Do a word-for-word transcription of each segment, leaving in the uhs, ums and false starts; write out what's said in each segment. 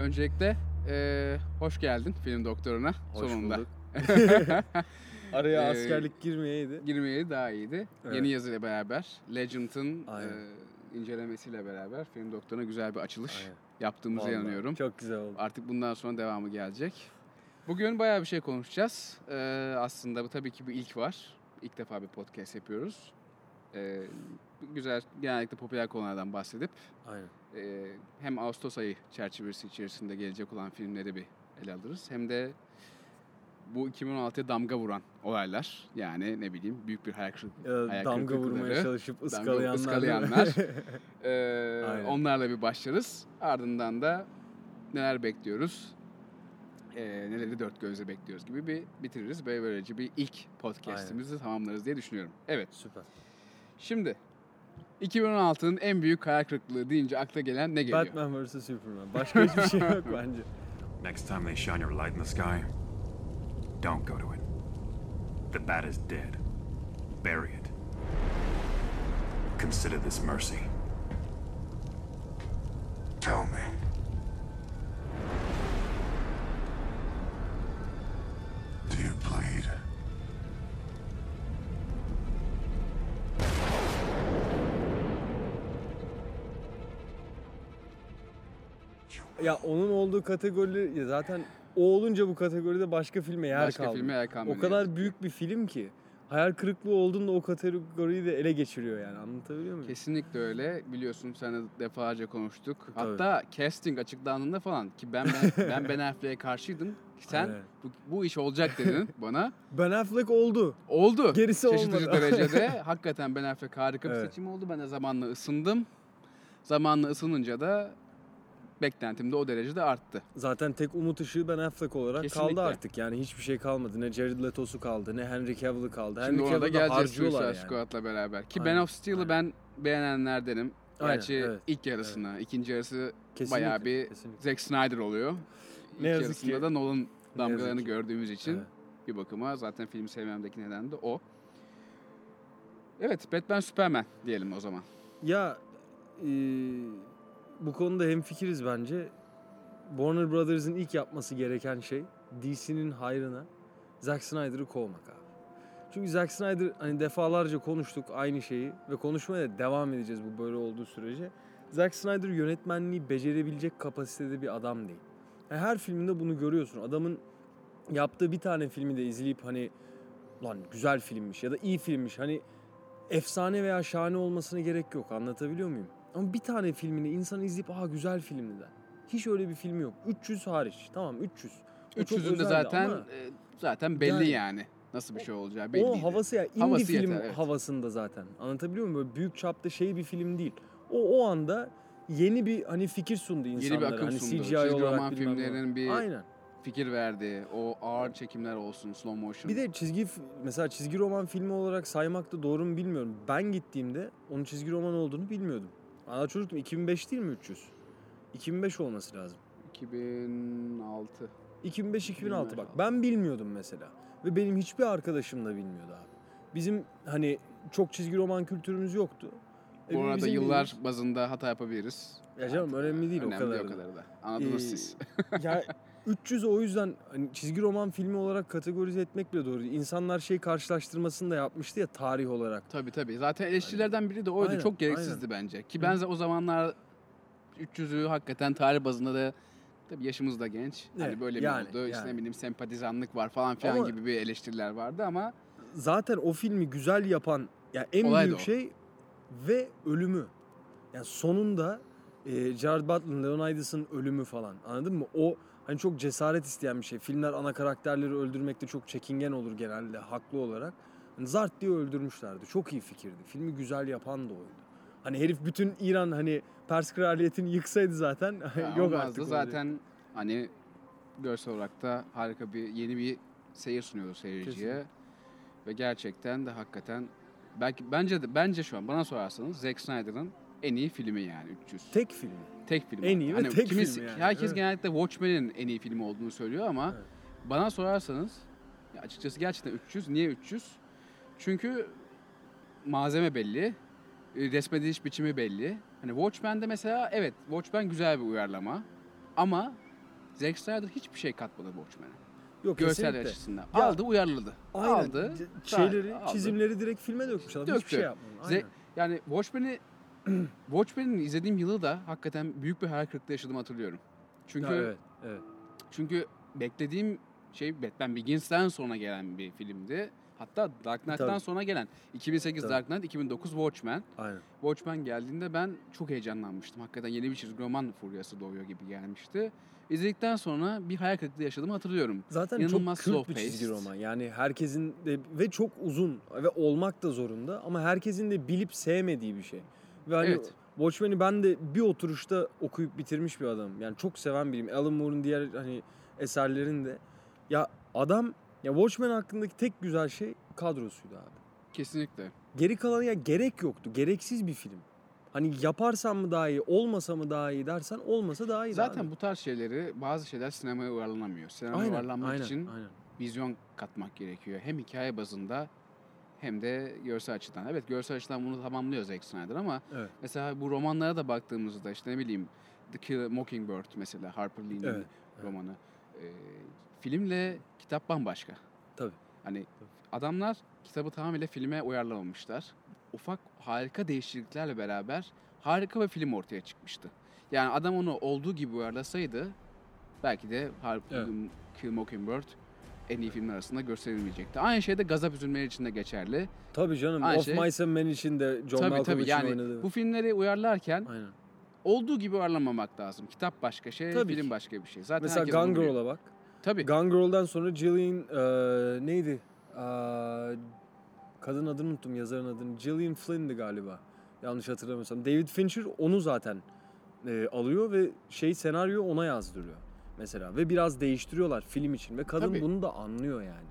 Öncelikle e, hoş geldin film doktoruna. Hoş sonunda. Bulduk. Araya ee, askerlik girmeyeydi. Girmeyeydi daha iyiydi. Evet. Yeni yazıyla beraber Legend'ın e, incelemesiyle beraber film doktoruna güzel bir açılış Aynen. yaptığımıza Vallahi. inanıyorum. Çok güzel oldu. Artık bundan sonra devamı gelecek. Bugün bayağı bir şey konuşacağız. Ee, aslında bu tabii ki bir ilk var. İlk defa bir podcast yapıyoruz. Ee, güzel, genellikle popüler konulardan bahsedip Aynen. E, hem Ağustos ayı çerçevesi içerisinde gelecek olan filmleri bir ele alırız. Hem de bu iki bin on altıya damga vuran olaylar. Yani ne bileyim büyük bir hayal kırıklığı. Damga vurmaya çalışıp ıskalayanlar. ıskalayanlar. e, onlarla bir başlarız. Ardından da neler bekliyoruz? E, neleri dört gözle bekliyoruz gibi bir bitiririz. Böyle böylece bir ilk podcast'imizi Aynen. tamamlarız diye düşünüyorum. Evet. Süper. Şimdi iki bin on altının en büyük hayal kırıklığı deyince akla gelen ne geliyor? Batman vs Superman. Başka hiçbir şey yok bence. Next time they shine your light in the sky, don't go to it. The bat is dead. Bury it. Consider this mercy. Tell me. Do you bleed? Ya onun olduğu kategori ya zaten o olunca bu kategoride başka filme yer başka kaldı. Filme yer kalmıyor. O kadar büyük bir film ki hayal kırıklığı olduğunda o kategoriyi de ele geçiriyor yani, anlatabiliyor muyum? Kesinlikle öyle, biliyorsun sen de defalarca konuştuk. Tabii. Hatta casting açıklandığında falan ki ben ben, ben Ben Affleck'e karşıydım. Sen Aynen. bu, bu iş olacak dedin bana. Ben Affleck oldu. Oldu. Gerisi olmadı. Şaşırtıcı derecede hakikaten Ben Affleck harika bir evet. seçim oldu. Ben de zamanla ısındım. Zamanla ısınınca da beklentim de o derecede arttı. Zaten tek umut ışığı Ben Affleck olarak Kesinlikle. kaldı artık. Yani hiçbir şey kalmadı. Ne Jared Leto'su kaldı, ne Henry Cavill'ı kaldı. Şimdi Henry Cavill'ı harcıyorlar yani. Squad'la beraber. Ki Aynen. Man of Steel'ı ben beğenenlerdenim. Gerçi evet. ilk yarısına, evet. ikinci yarısı Kesinlikle. bayağı bir Kesinlikle. Zack Snyder oluyor. İlk yarısında ki. da Nolan damgalarını gördüğümüz için evet. bir bakıma zaten filmi sevmemdeki neden de o. Evet, Batman Superman diyelim o zaman. Ya... E- Bu konuda hemfikiriz bence. Warner Brothers'ın ilk yapması gereken şey D C'nin hayrına Zack Snyder'ı kovmak abi. Çünkü Zack Snyder, hani defalarca konuştuk aynı şeyi ve konuşmaya da devam edeceğiz bu böyle olduğu sürece. Zack Snyder yönetmenliği becerebilecek kapasitede bir adam değil. Yani her filminde bunu görüyorsun. Adamın yaptığı bir tane filmi de izleyip hani lan güzel filmmiş ya da iyi filmmiş, hani efsane veya şahane olmasına gerek yok, anlatabiliyor muyum? Ama bir tane filmini insan izleyip aha güzel filmdi der. Hiç öyle bir film yok. üç yüz hariç. Tamam, üç yüz. üç yüzün de zaten ama... e, zaten belli yani, yani. Nasıl bir şey olacağı belli. O havası ya. Indie havası film yeter, evet. havasında zaten. Anlatabiliyor muyum? Böyle büyük çapta şey bir film değil. O o anda yeni bir hani fikir sundu insanlara. Yeni bir akım hani sundu. C G I olarak filmlerinin bir Aynen. fikir verdi. O ağır çekimler olsun, slow motion. Bir de çizgi mesela çizgi roman filmi olarak saymak da doğru mu bilmiyorum. Ben gittiğimde onun çizgi roman olduğunu bilmiyordum. Ana çocuktum, iki bin beş değil mi üç yüz? iki bin beş olması lazım. iki bin altı iki bin beş iki bin altı bak ben bilmiyordum mesela. Ve benim hiçbir arkadaşım da bilmiyordu abi. Bizim hani çok çizgi roman kültürümüz yoktu. Bu e, arada yıllar bilmiyoruz. Bazında hata yapabiliriz. Ya canım Artık önemli değil önemli o kadar. Önemli o kadar da. Anladınız ee, siz. Ya üç yüzü o yüzden hani çizgi roman filmi olarak kategorize etmek bile doğru. İnsanlar şey karşılaştırmasını da yapmıştı ya tarih olarak. Tabii tabii. Zaten eleştirilerden biri de oydu. Aynen, Çok gereksizdi aynen. bence. Ki ben o zamanlar üç yüzü hakikaten tarih bazında da tabii yaşımız da genç. Evet, hani böyle yani, bir oldu. Yani. İşte ne bileyim sempatizanlık var falan filan ama gibi bir eleştiriler vardı ama. Zaten o filmi güzel yapan yani en büyük şey ve ölümü. Yani sonunda e, Jared Butler'ın, Leonidas'ın ölümü falan, anladın mı? O hani çok cesaret isteyen bir şey. Filmler ana karakterleri öldürmekte çok çekingen olur genelde, haklı olarak. Yani zart diye öldürmüşlerdi. Çok iyi fikirdi. Filmi güzel yapan da oydu. Hani herif bütün İran hani Pers kraliyetini yıksaydı zaten ya yok artık. Zaten olacak. Hani görsel olarak da harika bir yeni bir seyir sunuyordu seyirciye. Kesinlikle. Ve gerçekten de hakikaten belki bence de bence şu an bana sorarsanız Zack Snyder'ın en iyi filmi yani üç yüz. Tek filmi. Tek film. En iyi hani ve tek kimis, film yani. Herkes evet. genellikle Watchmen'in en iyi filmi olduğunu söylüyor ama evet. bana sorarsanız açıkçası gerçekten üç yüz. Niye üç yüz? Çünkü malzeme belli. Resmediliş biçimi belli. Hani Watchmen'de mesela evet Watchmen güzel bir uyarlama ama Zack Snyder hiçbir şey katmadı Watchmen'e. Yok, görsel açısından. Aldı, uyarladı. Aynen. Aldı. Şeyleri, aldı. Çizimleri direkt filme dökmüş adam. Hiçbir şey yapmadı. Ze- yani Watchmen'i Watchmen'in izlediğim yılı da hakikaten büyük bir hayal kırıklığı yaşadığımı hatırlıyorum. Çünkü ha, evet, evet. Çünkü beklediğim şey Batman Begins'ten sonra gelen bir filmdi. Hatta Dark Knight'tan Tabii. sonra gelen iki bin sekiz Tabii. Dark Knight, iki bin dokuz Watchmen. Aynen. Watchmen geldiğinde ben çok heyecanlanmıştım. Hakikaten yeni bir çizgi roman furyası doğuyor gibi gelmişti. İzledikten sonra bir hayal kırıklığı yaşadığımı hatırlıyorum. Zaten İnanılmaz çok kült bir çizgi roman. Yani herkesin de, ve çok uzun ve olmak da zorunda ama herkesin de bilip sevmediği bir şey. Ve hani evet. Watchmen'i ben de bir oturuşta okuyup bitirmiş bir adamım. Yani çok seven biriyim. Alan Moore'un diğer hani eserlerinde. Ya adam... Ya Watchmen hakkındaki tek güzel şey kadrosuydu abi. Kesinlikle. Geri kalanı ya gerek yoktu. Gereksiz bir film. Hani yaparsam mı daha iyi, olmasa mı daha iyi dersen olmasa daha iyi. Zaten abi. Bu tarz şeyleri, bazı şeyler sinemaya uyarlanamıyor. Sinemaya aynen, uyarlanmak aynen, için aynen. vizyon katmak gerekiyor. Hem hikaye bazında hem de görsel açıdan. Evet, görsel açıdan bunu tamamlıyor Zack Snyder ama evet. mesela bu romanlara da baktığımızda işte ne bileyim The Kill Mockingbird mesela Harper Lee'nin evet, romanı. Evet. Ee, Filmle kitap bambaşka. Tabii. Hani Tabii. adamlar kitabı tamamıyla filme uyarlamamışlar. Ufak harika değişikliklerle beraber harika bir film ortaya çıkmıştı. Yani adam onu olduğu gibi uyarlasaydı belki de Harley Quinn, Kill Mockingbird en iyi filmler arasında gösterilmeyecekti. Aynı şey de Gazap Üzülmeleri için de geçerli. Tabii canım. Aynı of şey... Mice and Men için de John Malkovich yani oynadı. Bu filmleri uyarlarken Aynen. olduğu gibi uyarlamamak lazım. Kitap başka şey, Tabii film ki. Başka bir şey. Zaten mesela Gone Girl'a bak. Tabii. Gone Girl'dan sonra Gillian e, neydi? E, kadın adını unuttum, yazarın adını. Gillian Flynn'di galiba. Yanlış hatırlamıyorsam. David Fincher onu zaten e, alıyor ve şey senaryo ona yazdırıyor mesela ve biraz değiştiriyorlar film için ve kadın Tabii. bunu da anlıyor yani.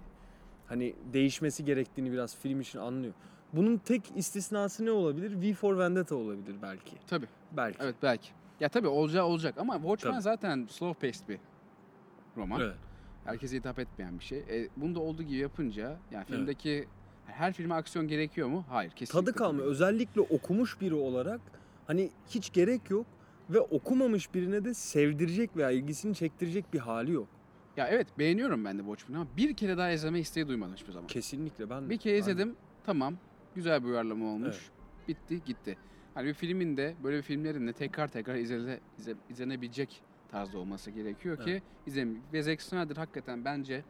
Hani değişmesi gerektiğini biraz film için anlıyor. Bunun tek istisnası ne olabilir? V for Vendetta olabilir belki. Tabii. Belki. Evet belki. Ya tabii olacağı olacak ama Watchmen tabii. zaten slow paced bir roman. Evet. Herkese hitap etmeyen bir şey. E, bunu da olduğu gibi yapınca yani filmdeki evet. her filme aksiyon gerekiyor mu? Hayır, kesinlikle. Tadı kalmıyor. Özellikle okumuş biri olarak hani hiç gerek yok ve okumamış birine de sevdirecek veya ilgisini çektirecek bir hali yok. Ya evet, beğeniyorum ben de Watchmen'i ama bir kere daha izleme isteği duymadım hiçbir zaman. Kesinlikle ben de. Bir kere ben izledim. De. Tamam. Güzel bir uyarlama olmuş. Evet. Bitti, gitti. Hani bir filmin de böyle bir filmlerin de tekrar tekrar izle, izle, izlenebilecek tarzda olması gerekiyor ki evet. izleyelim. Ve Zack Snyder hakikaten bence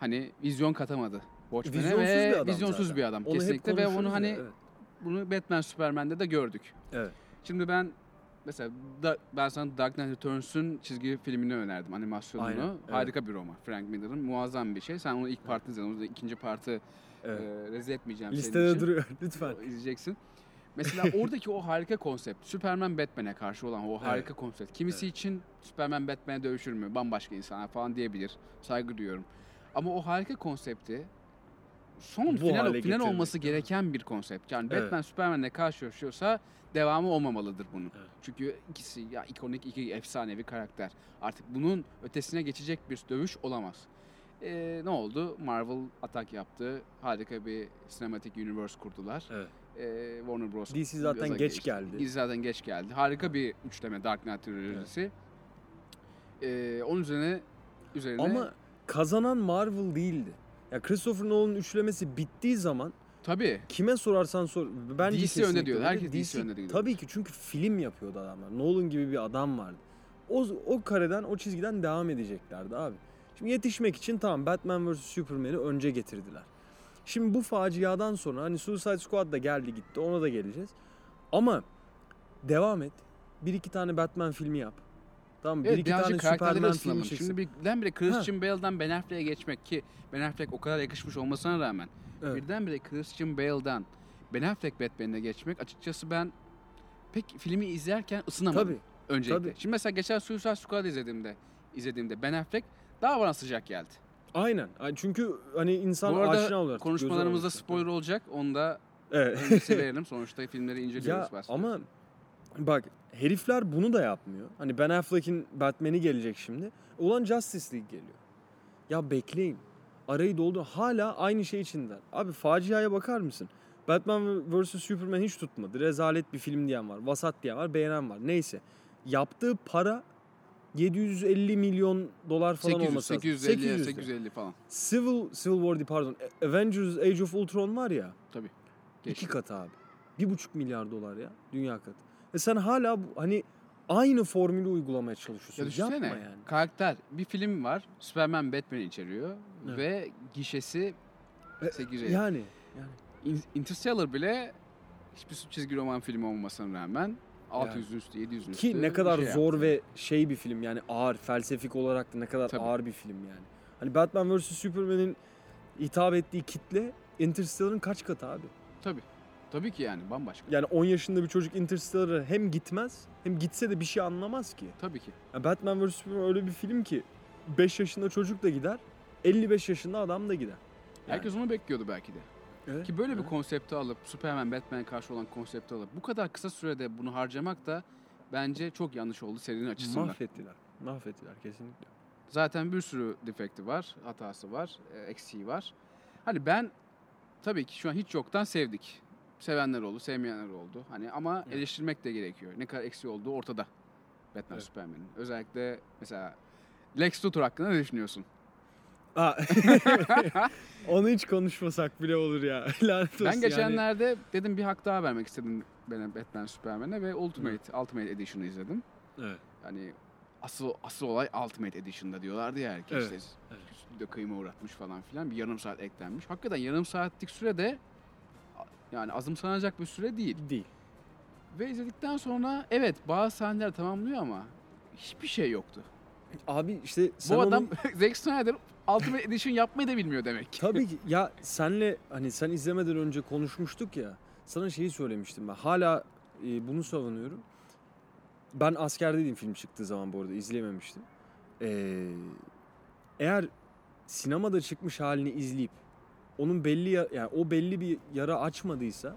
hani vizyon katamadı Watchmen'e. Vizyonsuz ve bir adam vizyonsuz zaten. bir adam. Onu kesinlikle ve onu hani evet. bunu Batman Superman'de de gördük. Evet. Şimdi ben mesela da, ben sana Dark Knight Returns'ün çizgi filmini önerdim, animasyonunu. Aynen, evet. Harika bir roman. Frank Miller'ın muazzam bir şey. Sen onu ilk partını izledin. Onu da ikinci partı evet. e, rezil etmeyeceğim Listede senin için. Listede duruyor. Lütfen. O, izleyeceksin. Mesela oradaki o harika konsept, Superman Batman'e karşı olan o harika evet. konsept. Kimisi evet. için Superman Batman'e dövüşür mü? Bambaşka insanlar falan diyebilir. Saygı duyuyorum. Ama o harika konsepti son final, final olması gereken bir konsept. Yani evet. Batman Superman'le karşılaşıyorsa devamı olmamalıdır bunun. Evet. Çünkü ikisi ya ikonik, iki efsanevi karakter. Artık bunun ötesine geçecek bir dövüş olamaz. Ee, ne oldu? Marvel atak yaptı. Harika bir Cinematic Universe kurdular. Evet. Warner Bros. D C zaten geç geçti. geldi. D C zaten geç geldi. Harika bir üçleme Dark Knight trilojisi. Evet. Ee, onun üzerine üzerine ama kazanan Marvel değildi. Ya Christopher Nolan'ın üçlemesi bittiği zaman tabii. kime sorarsan sor. Ben D C önde diyor. Herkes D C, D C önde diyor. Tabii ki çünkü film yapıyordu adamlar. Nolan gibi bir adam vardı. O o kareden, o çizgiden devam edeceklerdi abi. Şimdi yetişmek için tamam Batman vs Superman'i önce getirdiler. Şimdi bu faciadan sonra hani Suicide Squad da geldi gitti, ona da geleceğiz. Ama devam et. Bir iki tane Batman filmi yap. Tamam, evet, bir iki tane Superman filmi çeksin. Şimdi birdenbire Christian ha. Bale'dan Ben Affleck'e geçmek ki Ben Affleck o kadar yakışmış olmasına rağmen evet. birdenbire Christian Bale'dan Ben Affleck Batman'e geçmek açıkçası ben pek filmi izlerken ısınamadım. Tabii. Öncelikle. Tabii. Şimdi mesela geçen Suicide Squad izlediğimde izlediğimde Ben Affleck daha bana sıcak geldi. Aynen. Çünkü hani insan aşina oluyor. Konuşmalarımızda spoiler tabii. olacak. Onu da evet. öncesi verelim. Sonuçta filmleri inceliyoruz. Ya, ama bak herifler bunu da yapmıyor. Hani Ben Affleck'in Batman'i gelecek şimdi. Ulan Justice League geliyor. Ya bekleyin. Arayı doldur. Hala aynı şey içinden. Abi faciaya bakar mısın? Batman vs Superman hiç tutmadı. Rezalet bir film diyen var. Vasat diyen var. Beğenen var. Neyse. Yaptığı para yedi yüz elli milyon dolar falan sekiz yüz, olması lazım. sekiz yüz elli falan. Civil, Civil War pardon. Avengers Age of Ultron var ya. Tabii. Geçti. İki katı abi. Bir buçuk milyar dolar ya. Dünya katı. Ve sen hala hani aynı formülü uygulamaya çalışıyorsun. Ya düşünsene. Yapma yani. Karakter. Bir film var. Superman Batman'i içeriyor. Evet. Ve gişesi sekiz yüz elli. Yani. yani. Interstellar bile hiçbir çizgi roman filmi olmasına rağmen altı yüzün yani. Üstü, yedi yüzün üstü. Ki ne kadar şey zor yaptı. Ve şey bir film yani ağır, felsefik olarak da ne kadar Tabii. ağır bir film yani. Hani Batman vs Superman'in hitap ettiği kitle Interstellar'ın kaç katı abi? Tabii. Tabii ki yani bambaşka. Yani on yaşında bir çocuk Interstellar'a hem gitmez hem gitse de bir şey anlamaz ki. Tabii ki. Yani Batman vs Superman öyle bir film ki beş yaşında çocuk da gider, elli beş yaşında adam da gider. Yani. Herkes onu bekliyordu belki de. Evet, ki böyle evet. bir konsepti alıp, Superman, Batman'e karşı olan konsepti alıp bu kadar kısa sürede bunu harcamak da bence çok yanlış oldu serinin açısından. Mahvettiler. Mahvettiler kesinlikle. Zaten bir sürü defekti var, hatası var, eksiği var. Hani ben tabii ki şu an hiç yoktan sevdik. Sevenler oldu, sevmeyenler oldu. Hani ama evet. eleştirmek de gerekiyor. Ne kadar eksiği olduğu ortada Batman, evet. Superman'in. Özellikle mesela Lex Luthor hakkında ne düşünüyorsun? Onu hiç konuşmasak bile olur ya. Ben geçenlerde yani. Dedim bir hak daha vermek istedim Batman Superman'e ve Ultimate evet. Ultimate Edition'ı izledim. Evet. Hani asıl asıl olay Ultimate Edition'da diyorlardı ya herkes. Evet. İşte, evet. Dökayıma uğratmış falan filan. Bir yarım saat eklenmiş. Hakikaten yarım saatlik sürede yani azımsanacak bir süre değil. Değil. Ve izledikten sonra evet bazı sahneler tamamlıyor ama hiçbir şey yoktu. Abi işte sen bu adam onu... Zack Snyder Ultimate Edition yapmayı da bilmiyor demek ki. Tabii ki. Ya senle hani sen izlemeden önce konuşmuştuk ya. Sana şeyi söylemiştim ben. Hala e, bunu savunuyorum. Ben askerdeydim film çıktığı zaman bu arada. İzleyememiştim. Ee, eğer sinemada çıkmış halini izleyip onun belli ya, yani o belli bir yara açmadıysa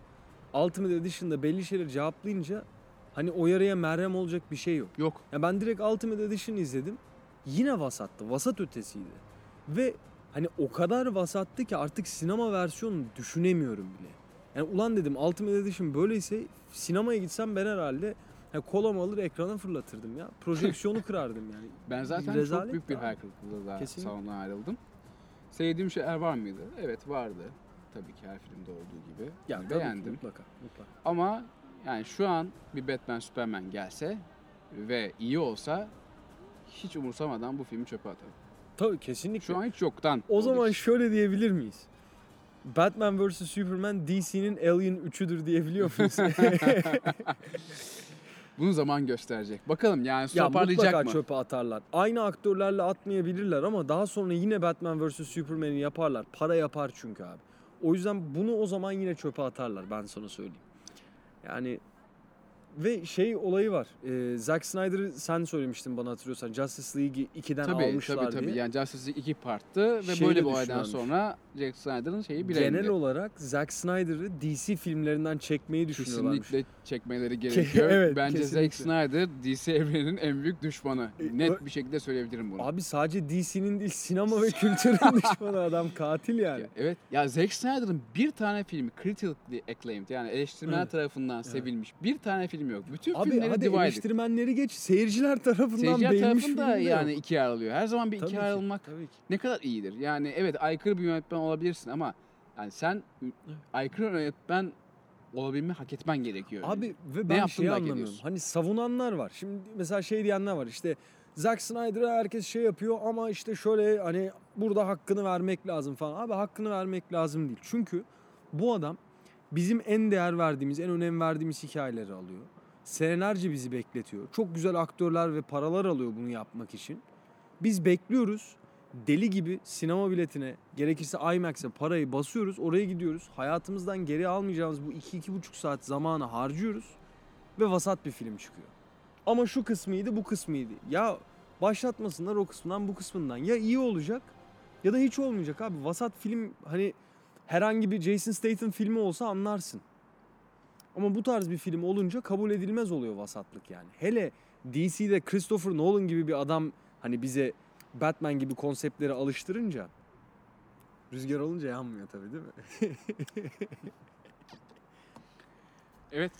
Ultimate Edition'da belli şeyleri cevaplayınca hani o yaraya merhem olacak bir şey yok. Yok. Ya ben direkt Ultimate Edition'ı izledim. Yine vasattı. Vasat ötesiydi. Ve hani o kadar vasattı ki artık sinema versiyonunu düşünemiyorum bile. Yani ulan dedim Ultimate Edition böyleyse sinemaya gitsem ben herhalde yani kolam alır ekrana fırlatırdım ya. Projeksiyonu kırardım yani. Ben zaten Rezalet çok büyük bir hayal kırıklığıyla salondan ayrıldım. Sevdiğim şeyler var mıydı? Evet vardı. Tabii ki her filmde olduğu gibi. Ya, yani beğendim. Ki, mutlaka, mutlaka. Ama yani şu an bir Batman Superman gelse ve iyi olsa hiç umursamadan bu filmi çöpe atarım. Tabii kesinlikle. Şu an hiç yoktan. O zaman için. Şöyle diyebilir miyiz? Batman vs Superman D C'nin Alien üçüdür diyebiliyor muyuz? Bunu zaman gösterecek. Bakalım yani ya toparlayacak mı? Ya mutlaka çöpe atarlar. Aynı aktörlerle atmayabilirler ama daha sonra yine Batman vs Superman'i yaparlar. Para yapar çünkü abi. O yüzden bunu o zaman yine çöpe atarlar ben sana söyleyeyim. Yani ve şey olayı var. Ee, Zack Snyder'ı sen söylemiştin bana hatırlıyorsan. Justice League'i ikiden tabii, almışlar tabii, tabii. diye. Tabii yani Justice League iki parttı ve şey böyle bir olaydan sonra Zack Snyder'ın şeyi bilendi. Genel olarak Zack Snyder'ı D C filmlerinden çekmeyi düşünüyorlarmış. Kesinlikle çekmeleri gerekiyor. Evet, bence kesinlikle. Zack Snyder D C evreninin en büyük düşmanı. Net bir şekilde söyleyebilirim bunu. Abi sadece D C'nin değil sinema ve kültürün düşmanı adam katil yani. Ya, evet. Ya Zack Snyder'ın bir tane filmi critically acclaimed yani eleştirmenler evet. tarafından evet. sevilmiş bir tane film yok. Bütün abi, filmleri divide. Abi hadi eleştirmenleri geç. Seyirciler tarafından seyirciler beğenmiş film de yani yok. Yani ikiye ayrılıyor. Her zaman bir tabii ikiye ki, ayrılmak ne kadar iyidir. Yani evet aykırı bir yönetmen olabilirsin ama yani sen aykırı yönetmen olabilme hak etmen gerekiyor. Abi yani. Ve ben şeyi anlamıyorum. Hani savunanlar var. Şimdi mesela şey diyenler var işte Zack Snyder'a herkes şey yapıyor ama işte şöyle hani burada hakkını vermek lazım falan. Abi hakkını vermek lazım değil. Çünkü bu adam bizim en değer verdiğimiz, en önem verdiğimiz hikayeleri alıyor. Senelerce bizi bekletiyor. Çok güzel aktörler ve paralar alıyor bunu yapmak için. Biz bekliyoruz. Deli gibi sinema biletine, gerekirse IMAX'e parayı basıyoruz. Oraya gidiyoruz. Hayatımızdan geri almayacağımız bu iki iki buçuk saat zamanı harcıyoruz. Ve vasat bir film çıkıyor. Ama şu kısmıydı, bu kısmıydı. Ya başlatmasınlar o kısmından, bu kısmından. Ya iyi olacak ya da hiç olmayacak abi. Vasat film hani... Herhangi bir Jason Statham filmi olsa anlarsın. Ama bu tarz bir film olunca kabul edilmez oluyor vasatlık yani. Hele D C'de Christopher Nolan gibi bir adam hani bize Batman gibi konseptlere alıştırınca rüzgar olunca yanmıyor tabii değil mi? Evet.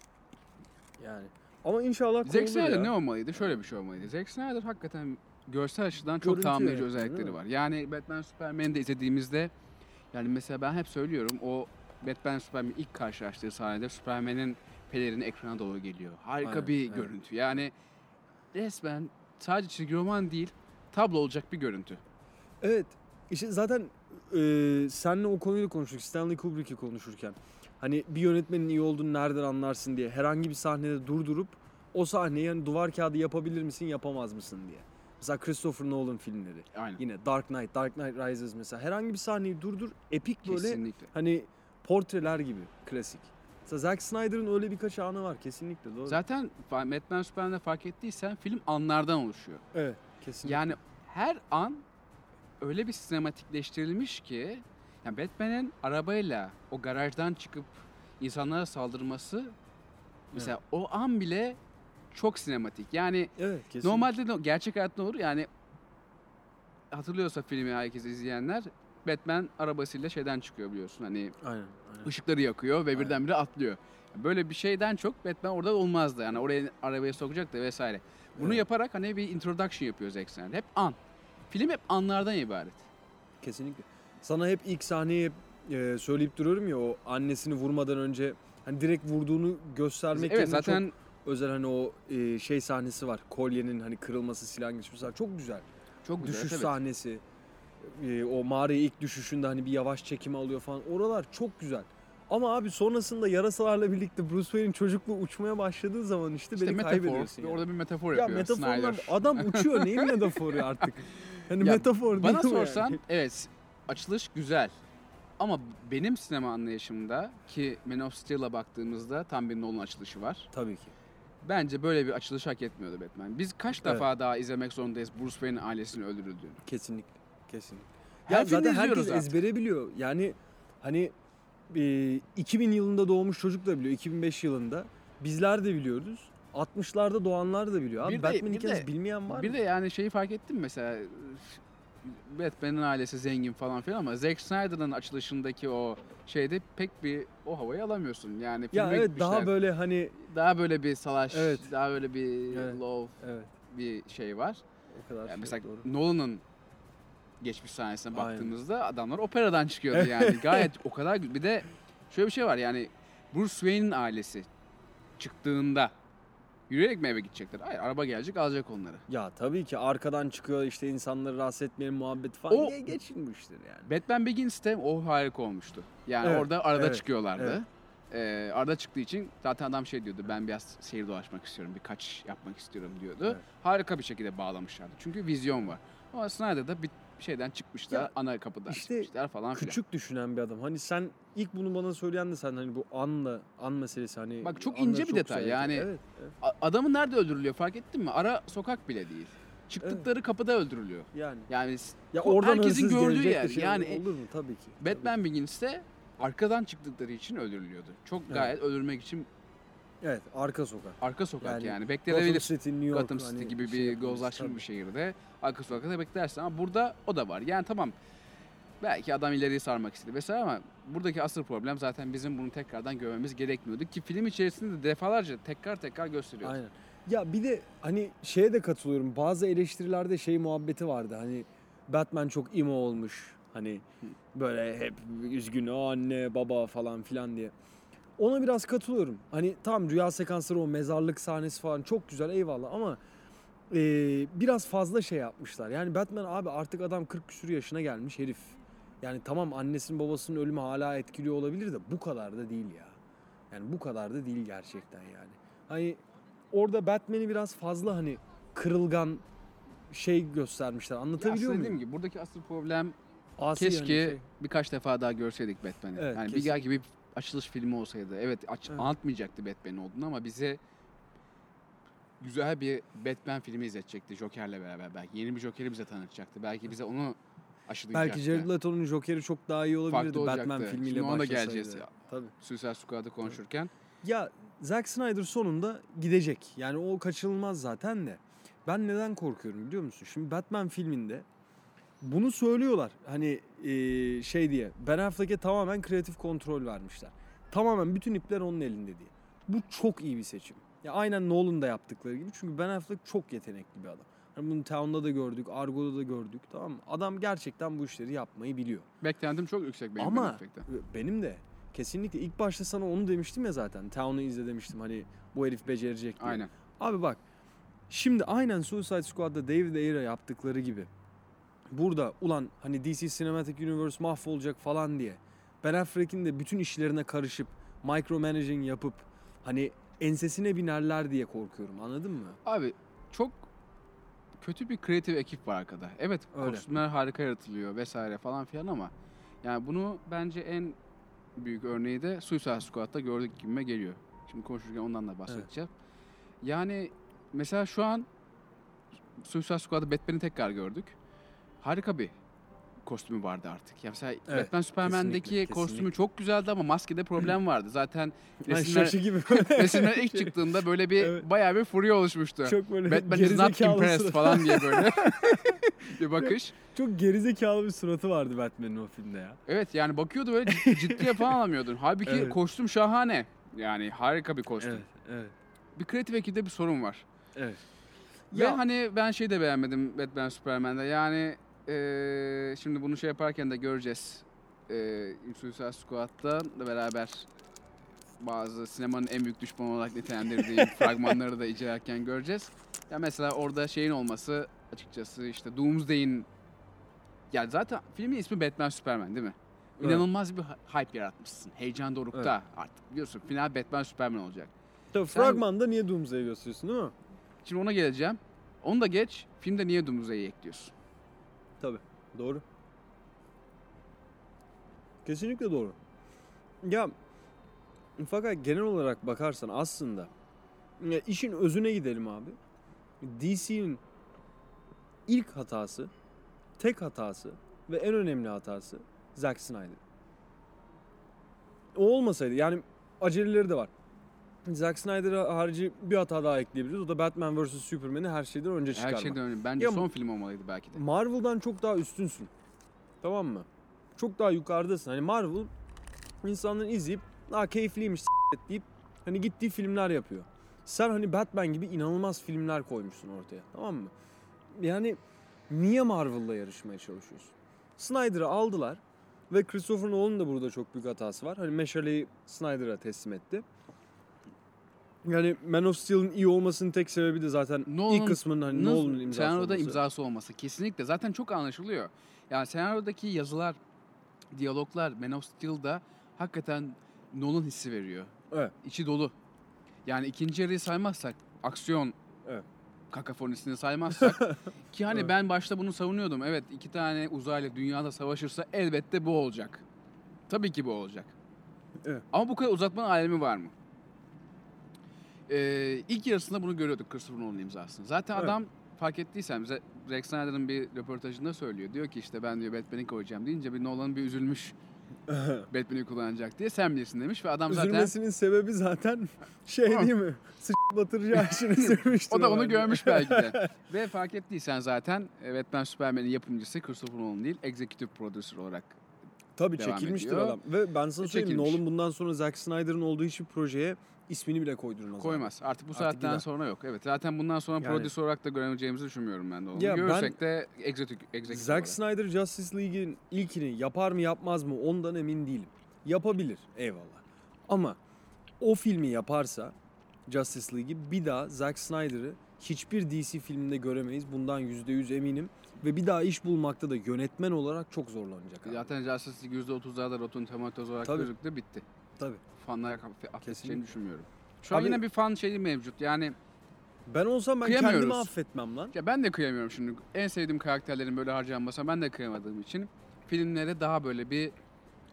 Yani Ama inşallah Zack Snyder ne olmalıydı? Şöyle bir şey olmalıydı. Zack Snyder hakikaten görsel açıdan çok görüntü tamamlayıcı yani, özellikleri var. Yani Batman Superman'de izlediğimizde, yani mesela ben hep söylüyorum, o Batman Superman ilk karşılaştığı sahnede Superman'in pelerini ekrana doğru geliyor. Harika aynen, bir aynen. görüntü. Yani resmen sadece çizgi roman değil, tablo olacak bir görüntü. Evet. İşte zaten e, seninle o konuyu da konuştuk. Stanley Kubrick'i konuşurken. Hani bir yönetmenin iyi olduğunu nereden anlarsın diye. Herhangi bir sahnede durdurup o sahneyi yani duvar kağıdı yapabilir misin, yapamaz mısın diye. Mesela Christopher Nolan filmleri. Aynen. Yine Dark Knight, Dark Knight Rises mesela. Herhangi bir sahneyi durdur. Epik böyle kesinlikle. Hani portreler gibi. Klasik. Mesela Zack Snyder'ın öyle birkaç anı var. Kesinlikle doğru. Zaten Batman Superman'de fark ettiysen film anlardan oluşuyor. Evet. Kesinlikle. Yani her an öyle bir sinematikleştirilmiş ki yani Batman'in arabayla o garajdan çıkıp insanlara saldırması mesela evet. o an bile çok sinematik. Yani evet, normalde gerçek hayatta olur yani hatırlıyorsa filmi herkes izleyenler Batman arabasıyla şeyden çıkıyor biliyorsun hani aynen, aynen. ışıkları yakıyor ve birdenbire atlıyor. Böyle bir şeyden çok Batman orada olmazdı yani oraya arabaya sokacaktı vesaire. Bunu evet. yaparak hani bir introduction yapıyoruz eksen. Hep an. Film hep anlardan ibaret. Kesinlikle. Sana hep ilk sahneyi e, söyleyip duruyorum ya o annesini vurmadan önce hani direkt vurduğunu göstermek evet, yerine zaten... çok özel hani o e, şey sahnesi var. Kolyenin hani kırılması, silahın geçmesi çok güzel. Çok güzel. Düşüş evet. sahnesi. E, o mağaraya ilk düşüşünde hani bir yavaş çekimi alıyor falan. Oralar çok güzel. Ama abi sonrasında yarasalarla birlikte Bruce Wayne'in çocukluğu uçmaya başladığı zaman işte, işte beni metafor, kaybediyorsun. Yani. Orada bir metafor yapıyor. Ya metaforlar adam uçuyor. Neyin metaforu artık? Hani ya, metafor bana sorsan yani? Evet açılış güzel. Ama benim sinema anlayışımda ki Man of Steel'a baktığımızda tam bir Nolan açılışı var. Tabii ki. Bence böyle bir açılış hak etmiyordu Batman. Biz kaç evet. defa daha izlemek zorundayız Bruce Wayne'in ailesinin öldürüldüğünü. Kesinlikle. Kesinlikle. Ya her zaten herkes artık. Ezbere biliyor. Yani hani iki bin yılında doğmuş çocuk da biliyor, iki bin beş yılında. Bizler de biliyoruz. altmışlarda doğanlar da biliyor. Abi, bir Batman hikayesi bilmeyen var bir mı? Bir de yani şeyi fark ettim mesela Batman'in ailesi zengin falan filan ama Zack Snyder'ın açılışındaki o şeyde pek bir o havayı alamıyorsun. Yani filme ya evet, gitmişler. Daha böyle hani daha böyle bir salaş, evet. daha böyle bir evet. love evet. bir şey var. O kadar yani şey mesela doğru. Nolan'ın geçmiş sahnesine aynen. baktığımızda adamlar operadan çıkıyordu yani. Gayet o kadar bir de şöyle bir şey var yani Bruce Wayne'in ailesi çıktığında yürüyerek mi eve gidecekler? Hayır araba gelecek alacak onları. Ya tabii ki arkadan çıkıyor işte insanları rahatsız etmeyelim muhabbeti falan o, diye geçilmiştir yani. Batman Begins'te o harika olmuştu. Yani evet, orada arada evet, çıkıyorlardı. Evet. Ee, arada çıktığı için zaten adam şey diyordu ben biraz seyir dolaşmak istiyorum birkaç yapmak istiyorum diyordu. Evet. Harika bir şekilde bağlamışlardı. Çünkü vizyon var. Ama Snyder'da bir şeyden çıkmışlar, ya, ana kapıdan işte çıkmışlar falan filan. Küçük düşünen bir adam. Hani sen ilk bunu bana söyleyen de sen hani bu anla, an meselesi hani. Bak çok ince bir çok detay yani. Evet, evet. Adamın nerede öldürülüyor fark ettin mi? Ara sokak bile değil. Çıktıkları evet. kapıda öldürülüyor. Yani. Yani ya oradan herkesin gördüğü yer. Şey yani olur mu? Tabii ki. Batman tabii. Begins'te arkadan çıktıkları için öldürülüyordu. Çok gayet evet. öldürmek için. Evet, arka sokak. Arka sokak yani. yani. Beklenebilir. Gotham City, New York, Gotham City hani gibi şey bir gozlaşmış bir şehirde. Arka sokakta beklersin ama burada o da var. Yani tamam belki adam ileriye sarmak istedi vesaire ama buradaki asıl problem zaten bizim bunu tekrardan görmemiz gerekmiyordu. Ki film içerisinde de defalarca tekrar tekrar gösteriyordu. Aynen. Ya bir de hani şeye de katılıyorum. Bazı eleştirilerde şey muhabbeti vardı. Hani Batman çok emo olmuş. Hani böyle hep üzgün anne baba falan filan diye. Ona biraz katılıyorum. Hani tam rüya sekansları o mezarlık sahnesi falan çok güzel eyvallah ama e, biraz fazla şey yapmışlar. Yani Batman abi artık adam kırk küsur yaşına gelmiş herif. Yani tamam annesinin babasının ölümü hala etkiliyor olabilir de bu kadar da değil ya. Yani bu kadar da değil gerçekten yani. Hani orada Batman'i biraz fazla hani kırılgan şey göstermişler. Anlatabiliyor muyum? Dediğim gibi buradaki asıl problem Asi keşke yani şey. Birkaç defa daha görseydik Batman'i. Evet, yani bir gibi açılış filmi olsaydı. Evet, aç, evet. anlatmayacaktı Batman'in olduğunu ama bize güzel bir Batman filmi izletecekti Joker'le beraber. Belki yeni bir Joker'i bize tanıtacaktı. Belki bize onu aşılayacaktı. Belki Jared Leto'nun Joker'i çok daha iyi olabilirdi Batman filmiyle başlasaydı. Ona da geleceğiz ya. Tabii. Suicide Squad'ı konuşurken. Ya Zack Snyder sonunda gidecek. Yani o kaçınılmaz zaten de. Ben neden korkuyorum biliyor musun? Şimdi Batman filminde bunu söylüyorlar. Hani e, şey diye. Ben Affleck'e tamamen kreatif kontrol vermişler. Tamamen bütün ipler onun elinde diye. Bu çok iyi bir seçim. Ya aynen Nolan da yaptıkları gibi. Çünkü Ben Affleck çok yetenekli bir adam. Yani bunu Town'da da gördük, Argo'da da gördük, tamam mı? Adam gerçekten bu işleri yapmayı biliyor. Beklentim çok yüksek benim. Ama benim de kesinlikle ilk başta sana onu demiştim ya zaten. Town'u izle demiştim, hani bu herif becerecek diye. Aynen. Abi bak, şimdi aynen Suicide Squad'da David Ayer'a yaptıkları gibi. Burada ulan hani D C Cinematic Universe mahvolacak falan diye Ben Affleck'in de bütün işlerine karışıp micromanaging yapıp hani ensesine binerler diye korkuyorum, anladın mı? Abi çok kötü bir kreatif ekip var arkada. Evet, kostümler harika yaratılıyor vesaire falan filan ama yani bunu bence en büyük örneği de Suicide Squad'da gördük gibime geliyor. Şimdi konuşurken ondan da bahsedeceğim. Evet. Yani mesela şu an Suicide Squad'da Batman'i tekrar gördük. Harika bir kostümü vardı artık. Ya mesela evet, Batman Superman'deki kesinlikle, kostümü kesinlikle. Çok güzeldi ama maskede problem vardı. Zaten resimler, resimler ilk çıktığında böyle bir evet. bayağı bir furya oluşmuştu. Batman is not impressed falan diye böyle bir bakış. Çok gerizekalı bir suratı vardı Batman'in o filmde ya. Evet yani bakıyordu böyle ciddiye falan alamıyordun. Halbuki evet. kostüm şahane. Yani harika bir kostüm. Evet, evet. Bir kreatif ekipte bir sorun var. Evet. Ve ya, hani ben şeyi de beğenmedim Batman Superman'da. Yani Ee, şimdi bunu şey yaparken de göreceğiz. Ee, Suicide Squad'da da beraber bazı sinemanın en büyük düşmanı olarak nitelendirdiğim fragmanları da incelerken göreceğiz. Ya mesela orada şeyin olması açıkçası işte Doomsday'in, yani zaten filmin ismi Batman Superman değil mi? Evet. İnanılmaz bir hype yaratmışsın. Heyecan dorukta evet. artık biliyorsun. Final Batman Superman olacak. Tabii sen fragmanda niye Doomsday'ı gösteriyorsun değil mi? Şimdi ona geleceğim. Onu da geç. Filmde niye Doomsday'ı ekliyorsun? Tabii. Doğru. Kesinlikle doğru. Ya fakat genel olarak bakarsan aslında işin özüne gidelim abi. D C'nin ilk hatası, tek hatası ve en önemli hatası Zack Snyder. O olmasaydı yani aceleleri de var. Zack Snyder harici bir hata daha ekleyebiliriz. O da Batman vs Superman'i her şeyden önce çıkarmak. Her şeyden önce. Bence ya, son film olmalıydı belki de. Marvel'dan çok daha üstünsün. Tamam mı? Çok daha yukarıdasın. Hani Marvel insanların izleyip daha keyifliymiş s**t deyip hani gittiği filmler yapıyor. Sen hani Batman gibi inanılmaz filmler koymuşsun ortaya. Tamam mı? Yani niye Marvel'la yarışmaya çalışıyorsun? Snyder'ı aldılar ve Christopher Nolan'ın da burada çok büyük hatası var. Hani meşaleyi Snyder'a teslim etti. Yani Man of Steel'in iyi olmasının tek sebebi de zaten Nolan, ilk kısmının hani Nolan'ın imzası senaryoda olması. Senaryoda imzası olması kesinlikle. Zaten çok anlaşılıyor. Yani senaryodaki yazılar, diyaloglar Man of Steel'da hakikaten Nolan hissi veriyor. Evet. İçi dolu. Yani ikinci yarıyı saymazsak, aksiyon evet. kakafonisini saymazsak ki hani evet. ben başta bunu savunuyordum. Evet, iki tane uzaylı dünyada savaşırsa elbette bu olacak. Tabii ki bu olacak. Evet. Ama bu kadar uzatmanın alemi var mı? Ee, ilk yarısında bunu görüyorduk Christopher Nolan'ın imzasını. Zaten evet. adam fark ettiysem Zack Snyder'ın bir röportajında söylüyor. Diyor ki işte ben diyor Batman'i koyacağım deyince bir Nolan bir üzülmüş. Batman'i kullanacak diye sen bilirsin demiş ve adam zaten... Üzülmesinin sebebi zaten şey değil mi? Sıç batıracağı işini sürmüştür. O da onu görmüş belki de. Ve fark ettiysen zaten Batman Superman'in yapımcısı Christopher Nolan değil, executive producer olarak tabii devam çekilmiştir ediyor. Adam. Ve ben sana söyleyeyim, Nolan bundan sonra Zack Snyder'ın olduğu hiçbir projeye ismini bile koydurmaz. Koymaz. Abi. Artık bu artık saatten gider. Sonra yok. Evet. Zaten bundan sonra yani, prodüser olarak da göremeyeceğimizi düşünmüyorum ben de onu. Görürsek ben, de executive. Zack Snyder Justice League'in ilkini yapar mı yapmaz mı ondan emin değilim. Yapabilir. Eyvallah. Ama o filmi yaparsa Justice League'i bir daha Zack Snyder'ı hiçbir D C filminde göremeyiz. Bundan yüzde yüz eminim. Ve bir daha iş bulmakta da yönetmen olarak çok zorlanacak. Abi. Zaten Justice League yüzde otuz'da da Rotten Tomatoes olarak gözüktü. Bitti. Tabii. Fanlara affedeceğini düşünmüyorum. Şu abi, an yine bir fan şeyi mevcut. Yani ben olsam ben kendimi affetmem lan. Ya ben de kıyamıyorum şimdi. En sevdiğim karakterlerin böyle harcanmasına ben de kıyamadığım için filmlere daha böyle bir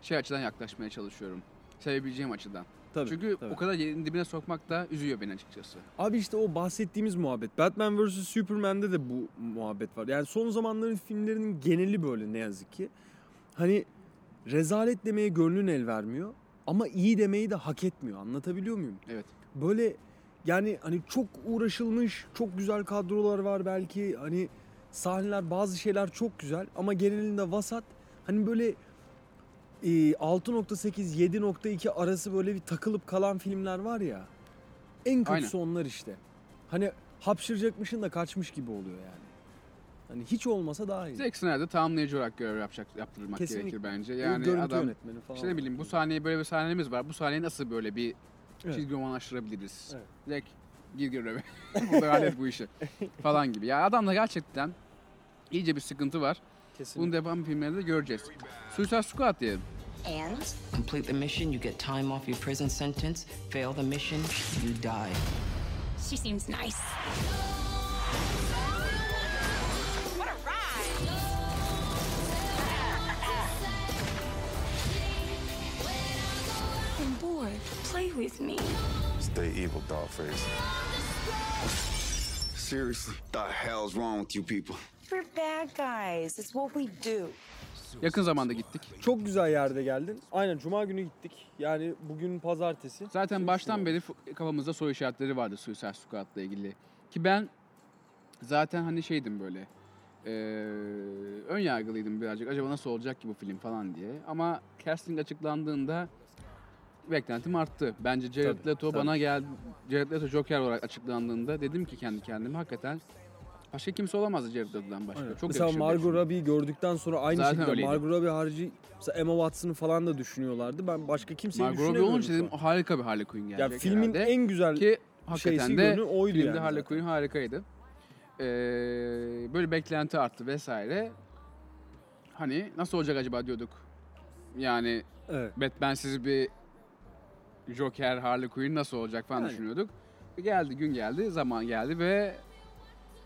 şey açıdan yaklaşmaya çalışıyorum. Sevebileceğim açıdan. Tabii, çünkü tabii. o kadar yerin dibine sokmak da üzüyor beni açıkçası. Abi işte o bahsettiğimiz muhabbet. Batman vs Superman'de de bu muhabbet var. Yani son zamanların filmlerinin geneli böyle ne yazık ki. Hani rezalet demeye gönlün el vermiyor. Ama iyi demeyi de hak etmiyor. Anlatabiliyor muyum? Evet. Böyle yani hani çok uğraşılmış, çok güzel kadrolar var belki. Hani sahneler, bazı şeyler çok güzel ama genelinde vasat. Hani böyle altı nokta sekiz yedi nokta iki arası böyle bir takılıp kalan filmler var ya. En kötüsü aynen. Onlar işte. Hani hapşıracakmışın da kaçmış gibi oluyor yani. Hani hiç olmasa daha iyi. Zack Snyder'da tamamlayıcı olarak görev yapacak, yaptırmak kesinlikle gerekir bence. Yani görüntü adam, yönetmeni falan. İşte ne bileyim bu sahneyi böyle bir sahnemiz var. Bu sahneyi nasıl böyle bir evet. çizgi romanlaştırabiliriz? Evet. Zack gir göreve. Burada hallet bu işi. falan gibi. Ya adamda gerçekten iyice bir sıkıntı var. Kesinlikle. Bunu devam filmlerde de göreceğiz. Suicide Squad diyelim. And complete the mission, you get time off your prison sentence. Fail the mission, you die. She seems nice. What a ride! I'm bored. Play with me. Stay evil, Dollface. Seriously, the hell's wrong with you people? We're bad guys. It's what we do. Yakın zamanda gittik. Çok güzel yerde geldin. Aynen Cuma günü gittik. Yani bugün pazartesi. Zaten baştan beri kafamızda soru işaretleri vardı Suicide Squad'la ilgili. Ki ben zaten hani şeydim böyle. E, ön yargılıydım birazcık. Acaba nasıl olacak ki bu film falan diye. Ama casting açıklandığında beklentim arttı. Bence Jared Leto bana geldi. Jared Leto Joker olarak açıklandığında dedim ki kendi kendime hakikaten... Başka kimse olamazdı Jared Leto'dan başka. Aynen. Çok mesela Margot Robbie'yi gördükten sonra aynı zaten şekilde öyleydi. Margot Robbie harici Emma Watson'ı falan da düşünüyorlardı. Ben başka kimseyi Margot düşünemiyorum. Margot Robbie olunca dedim harika bir Harley Quinn gelecek. Ya filmin herhalde. En güzel ki, şeysi yönü oydu filmde yani. Harley Quinn harikaydı. Ee, böyle beklenti arttı vesaire. Hani nasıl olacak acaba diyorduk. Yani evet. Batman'siz bir Joker Harley Quinn nasıl olacak falan yani. Düşünüyorduk. Geldi gün geldi zaman geldi ve